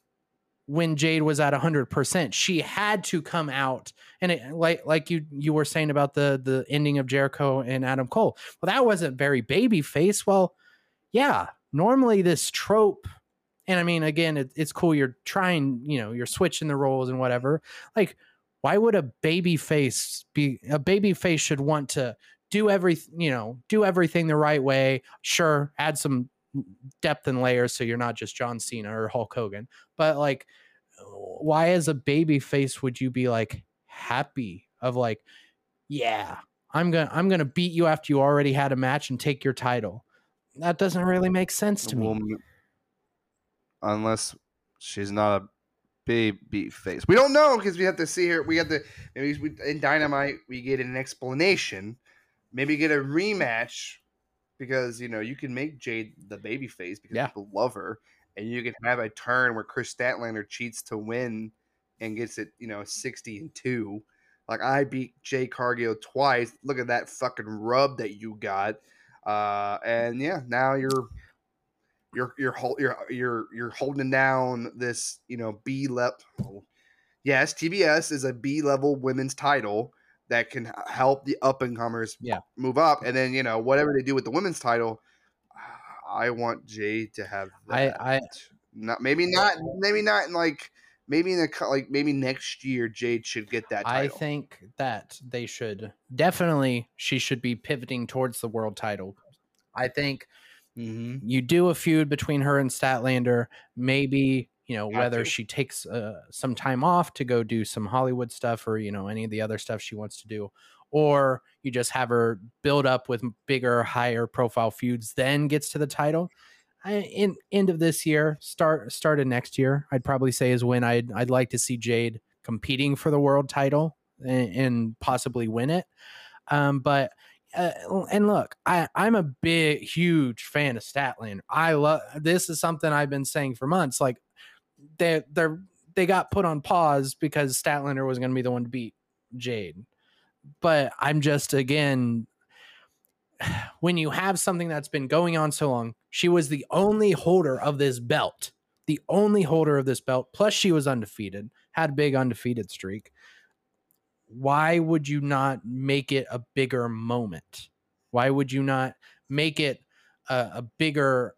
when Jade was at 100%. She had to come out, and it, like you were saying about the ending of Jericho and Adam Cole. Well, that wasn't very baby face. Well, yeah, normally this trope, and I mean, again, it's cool. You're trying, you know, you're switching the roles and whatever. Like, why would a baby face should want to do everything the right way? Sure, add some depth and layers so you're not just John Cena or Hulk Hogan, but like, why as a baby face would you be like happy of like, yeah, I'm gonna beat you after you already had a match and take your title? That doesn't really make sense to me, unless she's not a baby face. We don't know, because we have to see her. We have to, maybe in Dynamite we get an explanation, maybe get a rematch, because, you know, you can make Jade the baby face because people love her, and you can have a turn where Chris Statlander cheats to win and gets it, you know, 60-2. Like, I beat Jay Cargill twice. Look at that fucking rub that you got. And yeah, now you're holding down this, you know, B-level. Yes, TBS is a B-level women's title that can help the up-and-comers move up. And then, you know, whatever they do with the women's title, I want Jade to have that. Maybe next year Jade should get that title. I think that they should definitely, she should be pivoting towards the world title. I think you do a feud between her and Statlander, maybe, you know, whether she takes some time off to go do some Hollywood stuff, or, you know, any of the other stuff she wants to do, or you just have her build up with bigger, higher profile feuds, then gets to the title. End of this year, start of next year, I'd probably say, is when I'd like to see Jade competing for the world title and possibly win it. And look, I'm a huge fan of Statlander. This is something I've been saying for months. Like, they got put on pause because Statlander was going to be the one to beat Jade. But I'm just, again, when you have something that's been going on so long, she was the only holder of this belt, plus she was undefeated, had a big undefeated streak. Why would you not make it a bigger moment? Why would you not make it a bigger,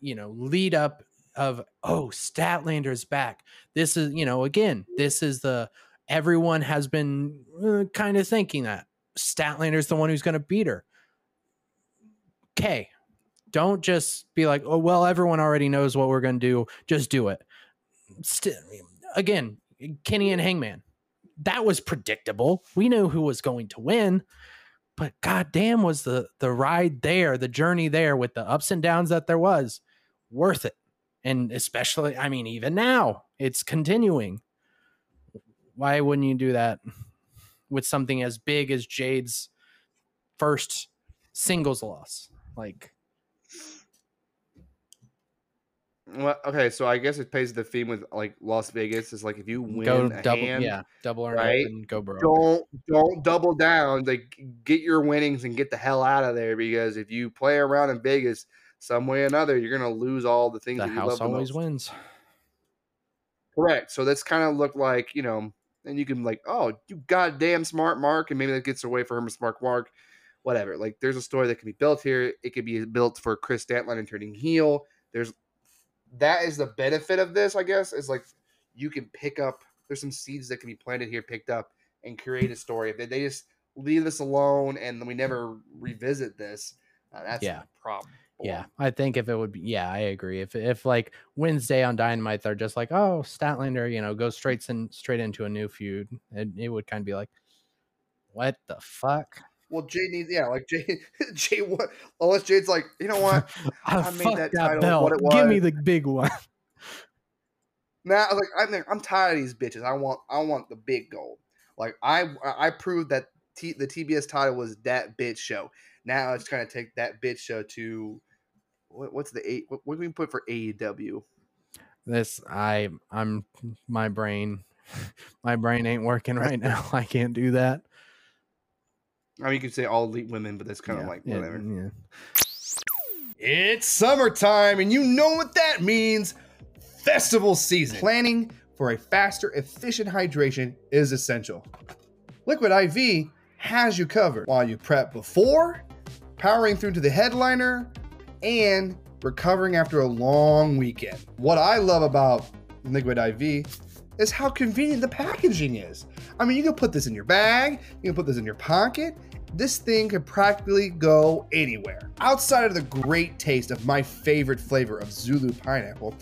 you know, lead up of, oh, Statlander's back. This is, you know, again, this is the, everyone has been kind of thinking that Statlander's the one who's going to beat her. Okay. Don't just be like, oh, well, everyone already knows what we're going to do. Just do it. Again, Kenny and Hangman. That was predictable. We knew who was going to win, but goddamn, was the ride there, the journey there, with the ups and downs that there was, worth it. And especially, I mean, even now it's continuing. Why wouldn't you do that with something as big as Jade's first singles loss? Like, well, okay, so I guess it pays the theme with, like, Las Vegas is like, if you win, go double, right? And go broke. Don't double down. Like, get your winnings and get the hell out of there, because if you play around in Vegas some way or another, you're gonna lose all the things. The that you house love the always most. Wins. Correct. So that's kind of look like, you know, and you can like, oh, you goddamn smart Mark, and maybe that gets away from him, smart Mark. whatever. Like, there's a story that can be built here. It could be built for Chris Statlander and turning heel. That is the benefit of this, I guess, is like you can pick up. There's some seeds that can be planted here, picked up, and create a story. If they just leave this alone and we never revisit this, that's a problem. Yeah, I think if it would be, I agree. If like Wednesday on Dynamite, they're just like, oh, Statlander, goes straight into a new feud, and it would kind of be like, what the fuck? Well, Jay needs, Jay, what? Unless Jay's like, you know what? I made that title belt. What it was. Give me the big one. Now, like, I'm tired of these bitches. I want the big gold. Like, I proved that the TBS title was that bitch show. Now it's kind of take that bitch show to what's the eight? What can we put for AEW? This my brain ain't working right now. I can't do that. I mean, you could say All Elite Women, but that's kind of like whatever. Yeah. It's summertime, and you know what that means. Festival season. Planning for a faster, efficient hydration is essential. Liquid IV has you covered while you prep before, powering through to the headliner, and recovering after a long weekend. What I love about Liquid IV is how convenient the packaging is. I mean, you can put this in your bag, you can put this in your pocket. This thing could practically go anywhere. Outside of the great taste of my favorite flavor of Zulu pineapple,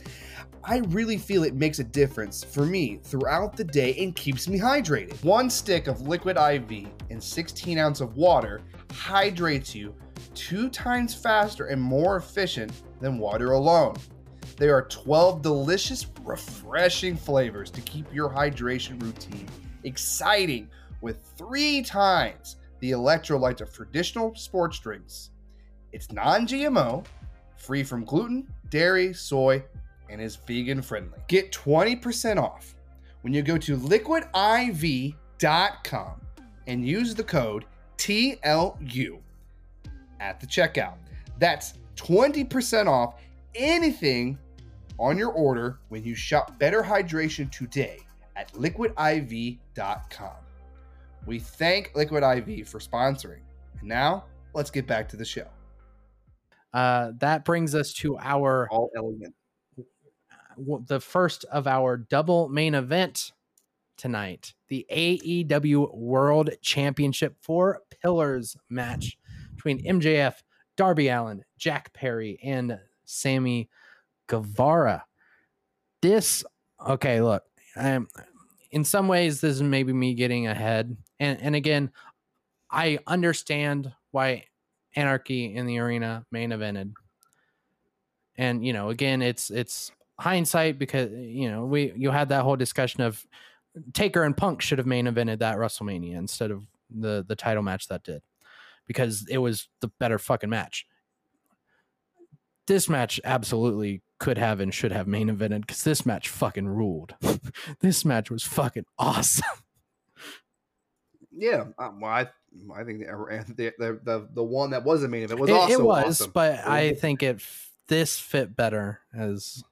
I really feel it makes a difference for me throughout the day and keeps me hydrated. One stick of Liquid IV and 16 ounces of water hydrates you 2 times faster and more efficient than water alone. There are 12 delicious, refreshing flavors to keep your hydration routine exciting with 3 times the electrolytes of traditional sports drinks. It's non-GMO, free from gluten, dairy, soy, and is vegan friendly. Get 20% off when you go to liquidiv.com and use the code TLU at the checkout. That's 20% off anything on your order when you shop Better Hydration today at liquidiv.com. We thank Liquid IV for sponsoring. And now let's get back to the show. That brings us to our All Elegant. The first of our double main event tonight, the AEW World Championship 4 Pillars match between MJF, Darby Allin, Jack Perry, and Sammy Guevara. In some ways, this is maybe me getting ahead. And again, I understand why Anarchy in the Arena main evented. And, again, it's hindsight because you had that whole discussion of Taker and Punk should have main evented that WrestleMania instead of the title match that did, because it was the better fucking match. This match absolutely could have and should have main evented because this match fucking ruled. This match was fucking awesome. Yeah, I think the one that was the main event was awesome. It was, awesome. But I think this fit better as.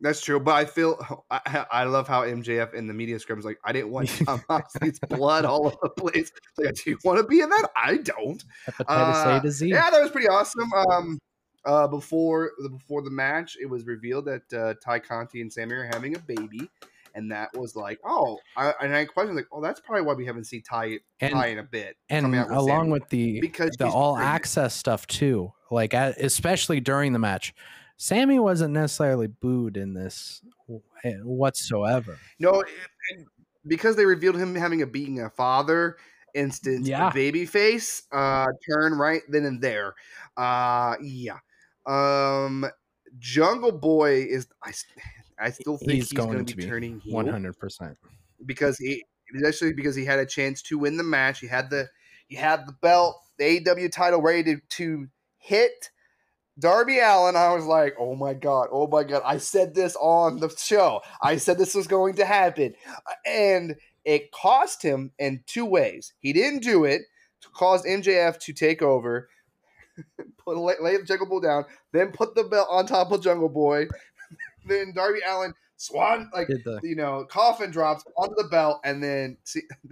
That's true, but I feel I love how MJF in the media scrum is like, I didn't want Tom Moxley's blood all over the place. Like, do you want to be in that? I don't. Hepatitis A to Z. Yeah, that was pretty awesome. Before the match, it was revealed that Ty Conti and Sammy are having a baby, and that was like, I questioned like, that's probably why we haven't seen Ty in a bit, and along with the all pregnant. Access stuff too, like especially during the match. Sammy wasn't necessarily booed in this whatsoever. No, because they revealed him having being a father instant babyface turn right then and there. Jungle Boy is. I still think he's going to be turning heel 100% because he had a chance to win the match. He had the belt, the AEW title ready to hit. Darby Allin, I was like, oh my God. I said this on the show. I said this was going to happen. And it cost him in 2 ways. He didn't do it, caused MJF to take over, lay the Jungle Boy down, then put the belt on top of Jungle Boy. Then Darby Allin coffin drops onto the belt, and then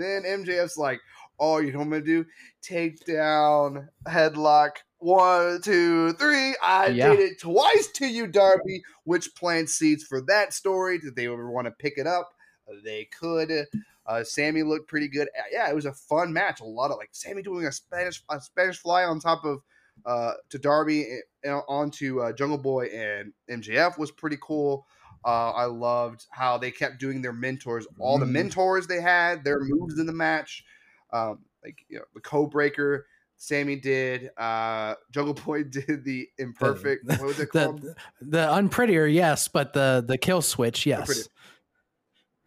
MJF's like, Oh, you know what I'm going to do? Take down, headlock, 1, 2, 3. I did it twice to you, Darby, which planted seeds for that story. Did they ever want to pick it up? They could. Sammy looked pretty good. Yeah, it was a fun match. A lot of, like, Sammy doing a Spanish fly on top of to Darby and onto Jungle Boy and MJF was pretty cool. I loved how they kept doing their mentors. All the mentors they had, their moves in the match. Like, you know, the code breaker Sammy did, Jungle Boy did the imperfect, what was it called? The unprettier, yes, but the kill switch, yes.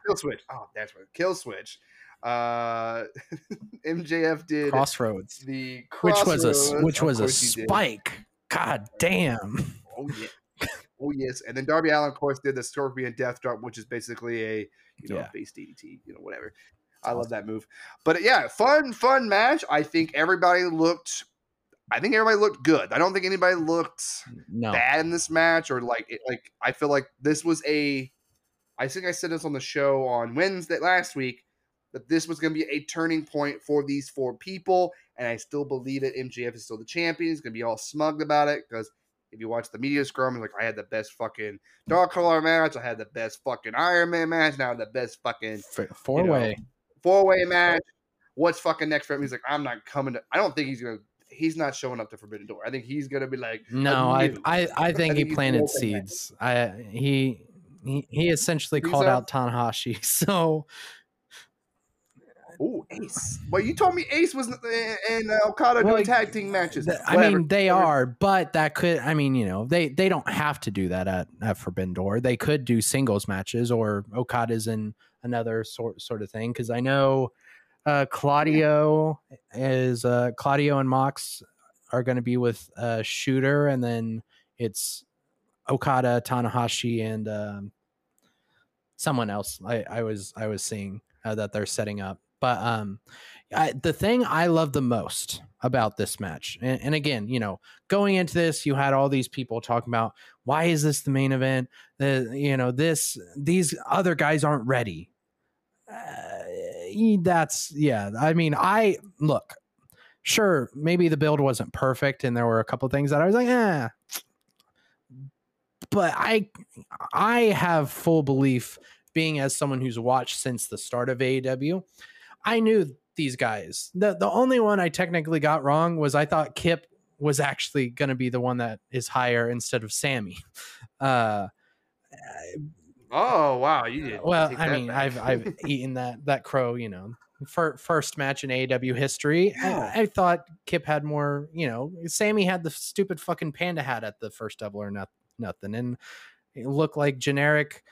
Kill switch. Oh, that's right. Kill switch. MJF did crossroads. The crossroads, which was a spike. God damn. Oh yeah. Oh yes. And then Darby Allin, of course, did the Scorpion Death Drop, which is basically a face DDT, whatever. I love that move. But yeah, fun match. I think everybody looked good. I don't think anybody looked bad in this match or like I feel like this was I think I said this on the show on Wednesday last week that this was going to be a turning point for these four people, and I still believe it. MJF is still the champion. He's going to be all smug about it because if you watch the media scrum, like, I had the best fucking dark color match. I had the best fucking Iron Man match. Now I had the best fucking four-way match. What's fucking next for him? He's like, I'm not coming to – I don't think he's not showing up to Forbidden Door. I think he's going to be like – No, I think he planted seeds. He essentially called out Tanahashi, so – Oh, Ace. Well, you told me Ace was in Okada doing tag team matches. I mean, they are, but that could, they don't have to do that at Forbidden Door. They could do singles matches or Okada's in another sort of thing. Because I know Claudio is, Claudio and Mox are going to be with Shooter, and then it's Okada, Tanahashi, and someone else I was seeing that they're setting up. But the thing I love the most about this match, and again, going into this, you had all these people talking about why is this the main event? These other guys aren't ready. Sure, maybe the build wasn't perfect, and there were a couple of things that I was like, but I have full belief, being as someone who's watched since the start of AEW. I knew these guys. The only one I technically got wrong was I thought Kip was actually going to be the one that is higher instead of Sammy. Oh, wow. You did. Well, I mean, I've eaten that crow, first match in AEW history. Yeah. I thought Kip had more, Sammy had the stupid fucking panda hat at the first Double or Nothing. And it looked like generic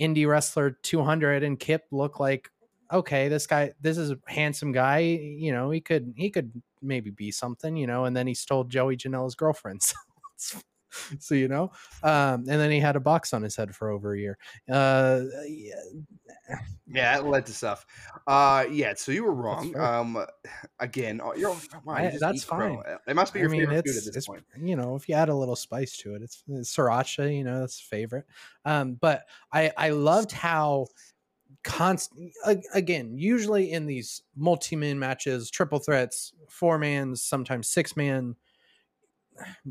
indie wrestler 200, and Kip looked like, okay, this is a handsome guy, he could maybe be something, and then he stole Joey Janela's girlfriend. So, and then he had a box on his head for over a year. That led to stuff. So you were wrong. Again, that's fine. Crow. It must be your favorite food at this point. If you add a little spice to it, it's sriracha, that's favorite. But I loved how constant, again, usually in these multi-man matches, triple threats, 4-man, sometimes 6-man,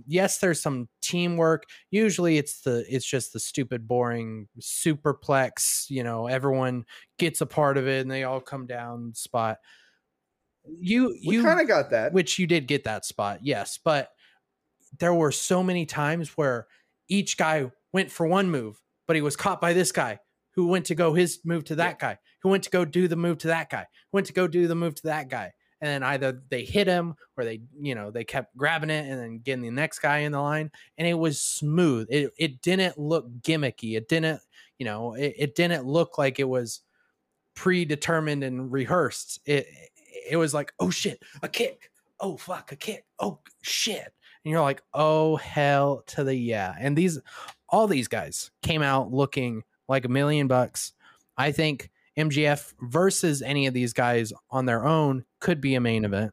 yes, there's some teamwork. Usually it's just the stupid, boring superplex, everyone gets a part of it and they all come down spot. You kind of got that, which you did get that spot. Yes. But there were so many times where each guy went for one move, but he was caught by this guy who went to go his move to that guy, who went to go do the move to that guy, who went to go do the move to that guy. And then either they hit him or they kept grabbing it and then getting the next guy in the line. And it was smooth. It didn't look gimmicky. It didn't, it didn't look like it was predetermined and rehearsed. It was like, oh shit, a kick. Oh fuck, a kick. Oh shit. And you're like, oh hell to the yeah. And all these guys came out looking like $1,000,000. I think MJF versus any of these guys on their own could be a main event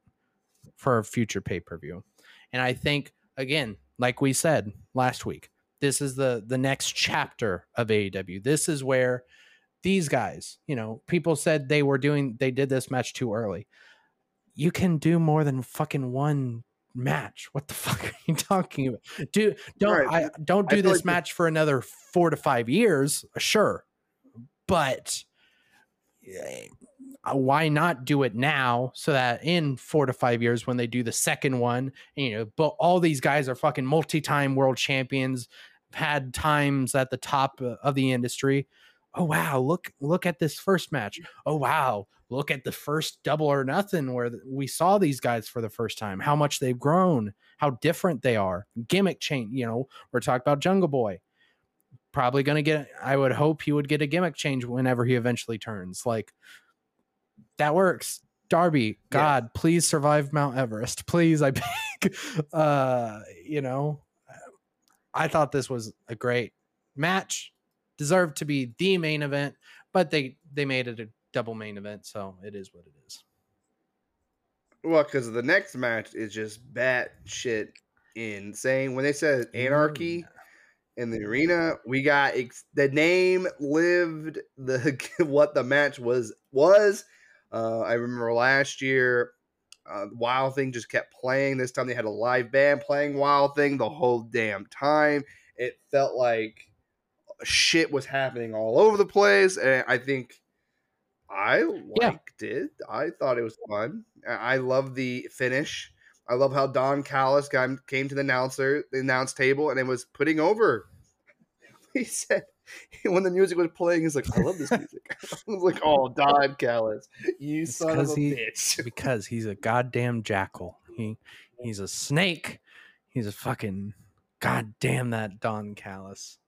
for a future pay-per-view. And I think, again, like we said last week, this is the next chapter of AEW. This is where these guys, people said they did this match too early. you can do more than fucking one match. What the fuck are you talking about? Don't do this match for another 4 to 5 years. Sure. But why not do it now so that in 4 to 5 years when they do the second one, but all these guys are fucking multi-time world champions, had times at the top of the industry. Oh, wow. Look at this first match. Oh, wow. Look at the first Double or Nothing where we saw these guys for the first time, how much they've grown, how different they are. Gimmick change. We're talking about Jungle Boy. Probably going to get, I would hope he would get a gimmick change whenever he eventually turns. Like, that works. Darby, God, yeah. Please survive Mount Everest. Please, I beg. I thought this was a great match. Deserved to be the main event, but they made it a double main event, so it is what it is. Well, because the next match is just bat shit insane. When they said Anarchy in the arena, we got the name lived what the match was. I remember last year, Wild Thing just kept playing. This time they had a live band playing Wild Thing the whole damn time. It felt like shit was happening all over the place, and I think I liked it. I thought it was fun. I love the finish. I love how Don Callis came to the announce table, and it was putting over. He said, when the music was playing, he's like, I love this music. I was like, oh, Don Callis, you son of a bitch. Because he's a goddamn jackal. He's a snake. He's a fucking goddamn that Don Callis.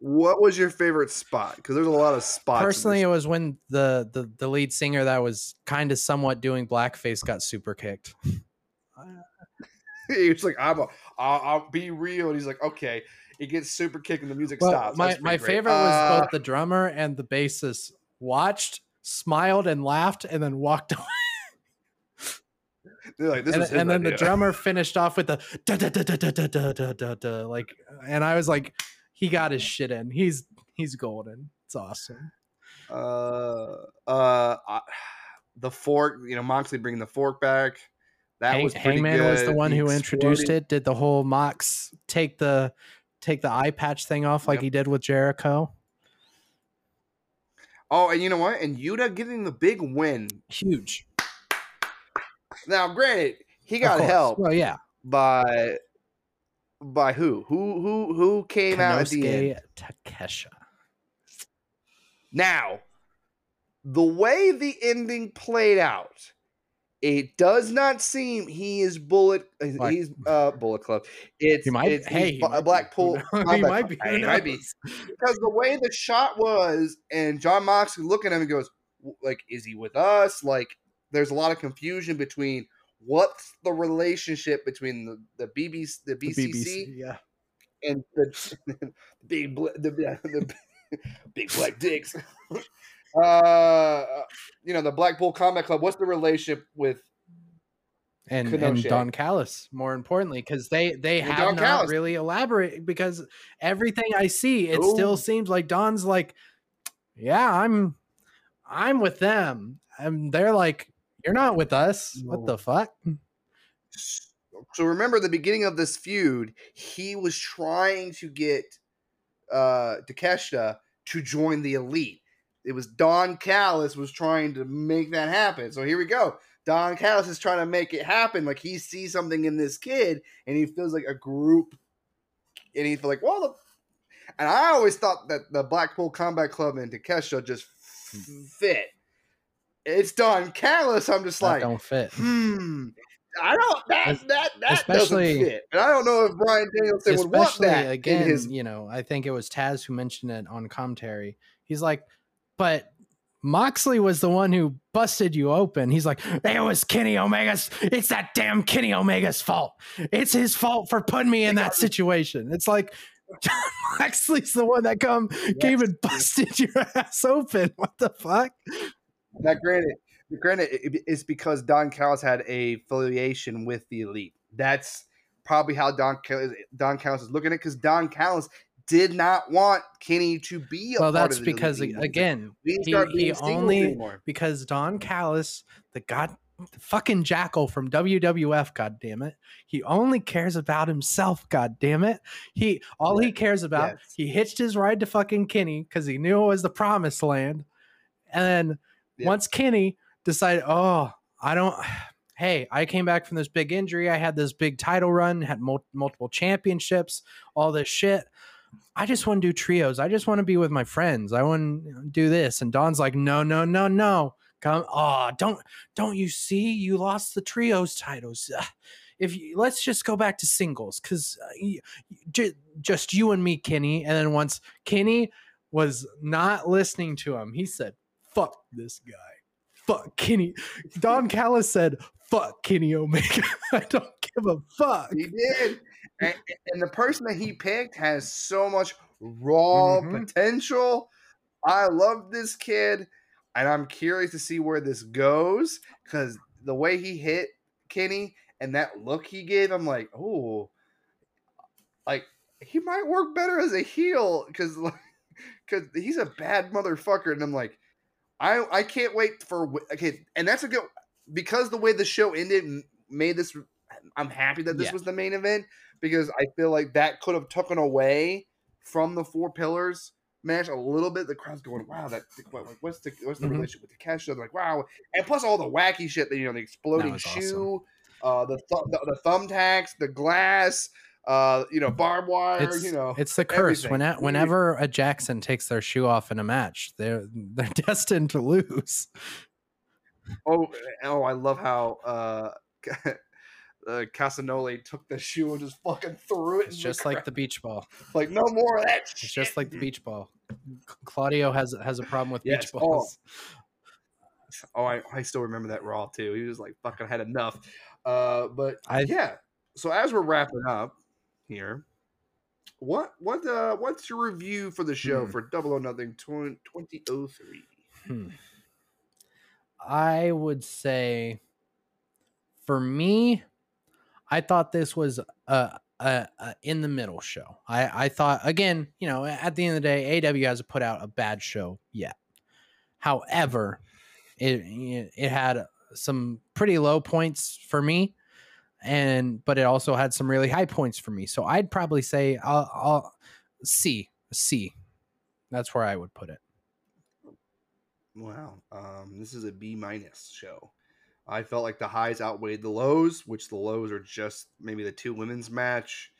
What was your favorite spot? Because there's a lot of spots. Personally, it was when the lead singer that was kind of somewhat doing blackface got super kicked. He was like, I'll be real. And he's like, okay. He gets super kicked and the music stops. My favorite was both the drummer and the bassist watched, smiled, and laughed, and then walked away. They're like, then the drummer finished off with the da da da da da da da da da. Like, and I was like, he got his shit in. He's golden. It's awesome. The fork, Moxley bringing the fork back. That was pretty Hangman good. Was the one who introduced it. Did the whole Mox take the eye patch thing off like he did with Jericho? Oh, and you know what? And Yuta getting the big win, huge. Now, granted, he got help. Well, yeah, by who? Who came Kanosuke out at the end? Takeshita. Now, the way the ending played out, it does not seem he is Bullet Club. Blackpool. He might be because the way the shot was, and John Moxley looking at him and goes, "Like, is he with us?" Like, there's a lot of confusion between. What's the relationship between the BCC and the big black dicks? The Blackpool Combat Club. What's the relationship with and Don Callis? More importantly, because they have Don not Callis. Really elaborate. Because everything I see, it still seems like Don's like, yeah, I'm with them, and they're like. You're not with us. What the fuck? So remember the beginning of this feud, he was trying to get Takeshita to join the Elite. It was Don Callis was trying to make that happen. So here we go. Don Callis is trying to make it happen. Like, he sees something in this kid and he feels like a group. And he's like, well, and I always thought that the Blackpool Combat Club and Takeshita just fit. It's Don Callis. I'm just like, that don't fit. I don't. That doesn't fit. And I don't know if Bryan Danielson would want that. Again, I think it was Taz who mentioned it on commentary. He's like, but Moxley was the one who busted you open. He's like, it was Kenny Omega's. It's that damn Kenny Omega's fault. It's his fault for putting me in that situation. It's like. John Moxley's the one that came and busted your ass open. What the fuck? Now, granted, it's because Don Callis had a affiliation with the Elite. That's probably how Don Callis is looking at it, because Don Callis did not want Kenny to be part of the Elite. Well, that's because, again, he only – because Don Callis, the god the fucking jackal from WWF, god damn it. He only cares about himself, god damn it. He cares about, yes. He hitched his ride to fucking Kenny because he knew it was the promised land. And then once Kenny decided, I came back from this big injury, I had this big title run, had multiple championships, all this shit. I just want to do trios. I just want to be with my friends. I want to do this. And Don's like, no. Come, don't you see? You lost the trios titles. Let's just go back to singles, because just you and me, Kenny. And then once Kenny was not listening to him, he said, "Fuck this guy. Fuck Kenny." Don Callis said, "Fuck Kenny Omega. I don't give a fuck." He did, and the person that he picked has so much raw potential. I love this kid. And I'm curious to see where this goes, because the way he hit Kenny and that look he gave, I'm like, oh, like he might work better as a heel, because he's a bad motherfucker. And I'm like, I can't wait for and that's a good, because the way the show ended made this. I'm happy that this was the main event, because I feel like that could have taken away from the Four Pillars match a little bit. The crowd's going, wow, that what's the relationship with the cash show? They're like, wow, and plus all the wacky shit that, you know, the exploding shoe, awesome. the thumbtacks, the glass, barbed wire. It's the curse. Whenever a Jackson takes their shoe off in a match, they're destined to lose. Oh, I love how Casanoli took the shoe and just fucking threw it. It's just like the beach ball. Like, no more of that shit. It's just like the beach ball. Claudio has a problem with beach balls. Oh, I still remember that Raw too. He was like, fucking had enough. So as we're wrapping up here, what's your review for the show for Double or Nothing 2003? I would say, for me, I thought this was a in the middle show. I thought, again, at the end of the day, AEW hasn't put out a bad show yet. However, it had some pretty low points for me, but it also had some really high points for me. So I'd probably say I'll C. That's where I would put it. Wow, this is a B- show. I felt like the highs outweighed the lows, which the lows are just maybe the 2 women's match,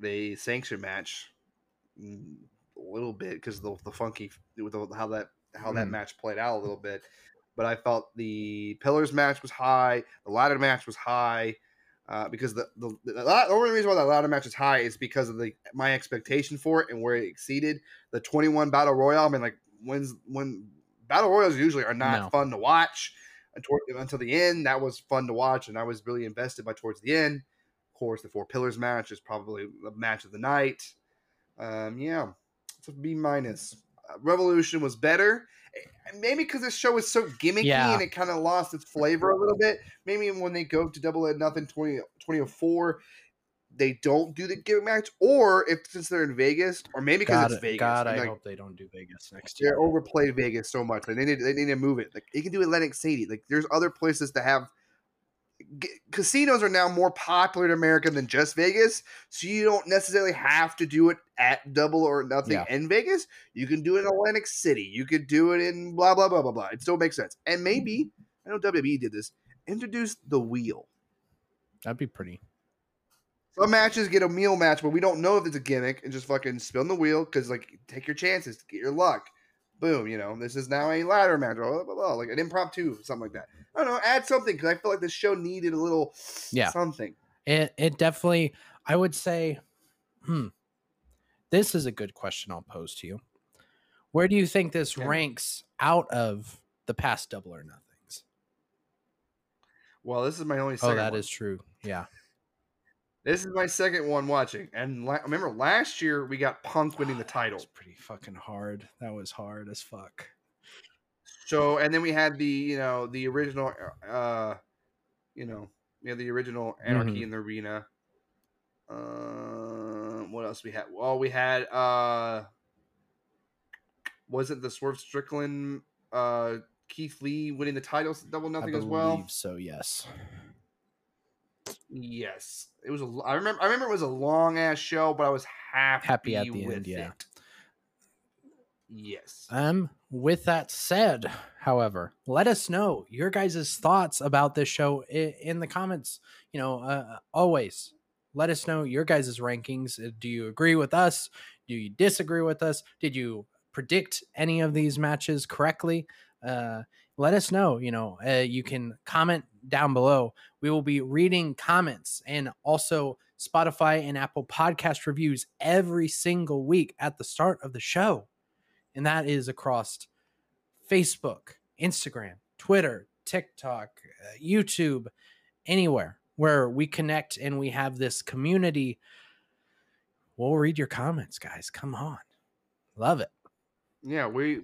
the sanction match, a little bit, because the funky with how that match played out a little bit. But I felt the pillars match was high, the ladder match was high, because the only reason why the ladder match is high is because of my expectation for it and where it exceeded the 21 battle royale. I mean, like when battle royals usually are not fun to watch. Until the end, that was fun to watch, and I was really invested by towards the end. Of course, the Four Pillars match is probably the match of the night. It's a B-. Revolution was better, maybe because this show is so gimmicky and it kind of lost its flavor a little bit. Maybe when they go to Double or Nothing 2004, they don't do the gimmick match, or if since they're in Vegas, or maybe because it's Vegas. God, I hope they don't do Vegas next year. They overplayed Vegas so much. Like, they need to move it. Like, you can do Atlantic City. Like, there's other places to have casinos are now more popular in America than just Vegas. So you don't necessarily have to do it at Double or Nothing in Vegas. You can do it in Atlantic City. You could do it in blah blah blah blah blah. It still makes sense. And maybe I know WWE did this. Introduce the wheel. That'd be pretty. Some matches get a meal match, but we don't know if it's a gimmick, and just fucking spin the wheel, because take your chances, get your luck, boom. This is now a ladder match, blah, blah, blah, like an impromptu, something like that. I don't know, add something, because I feel like this show needed a little something. It definitely. I would say, this is a good question I'll pose to you. Where do you think this ranks out of the past Double or Nothings? Well, this is my only. Oh, that one is true. Yeah. This is my second one watching, and remember last year we got Punk winning the title. That was pretty fucking hard. That was hard as fuck. So, and then we had the original, the original Anarchy in the Arena. What else we had? Well, we had was it the Swerve Strickland Keith Lee winning the titles at Double Nothing as well. I believe so, yes. Yes. It was a, I remember it was a long ass show, but I was happy at the end, yeah. It. Yes. With that said, however, let us know your guys' thoughts about this show in the comments. You know, always let us know your guys' rankings. Do you agree with us? Do you disagree with us? Did you predict any of these matches correctly? Let us know. You know, you can comment down below. We will be reading comments and also Spotify and Apple Podcast reviews every single week at the start of the show. And that is across Facebook, Instagram, Twitter, TikTok, YouTube, anywhere where we connect and we have this community. We'll read your comments, guys. Come on. Love it. Yeah, we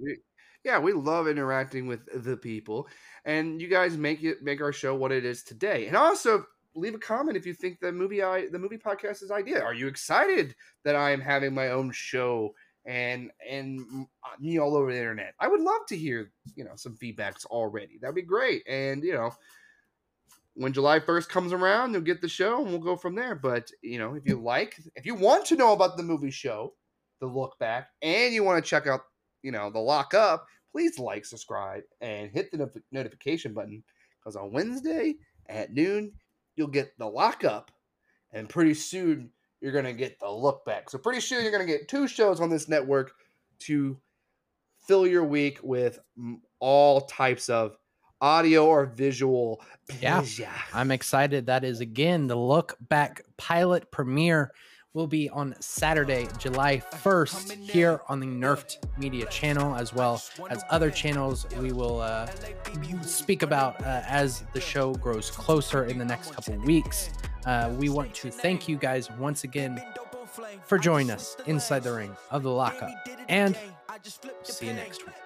love interacting with the people. And you guys make our show what it is today. And also leave a comment if you think the movie podcast is idea. Are you excited that I am having my own show and me all over the internet? I would love to hear, you know, some feedbacks already. That'd be great. And, you know, when July 1st comes around, you'll get the show and we'll go from there. But, you know, if you want to know about the movie show, the look back, and you want to check out, you know, the lock up, please like, subscribe, and hit the notification button. Because on Wednesday at noon, you'll get the lock up. And pretty soon, you're going to get the look back. So pretty soon you're going to get two shows on this network to fill your week with all types of audio or visual pleasure. Yeah, I'm excited. That is, again, the Look Back pilot premiere will be on Saturday, July 1st here on the Nerfed Media channel, as well as other channels we will speak about as the show grows closer in the next couple weeks. We want to thank you guys once again for joining us inside the ring of the lockup, and see you next week.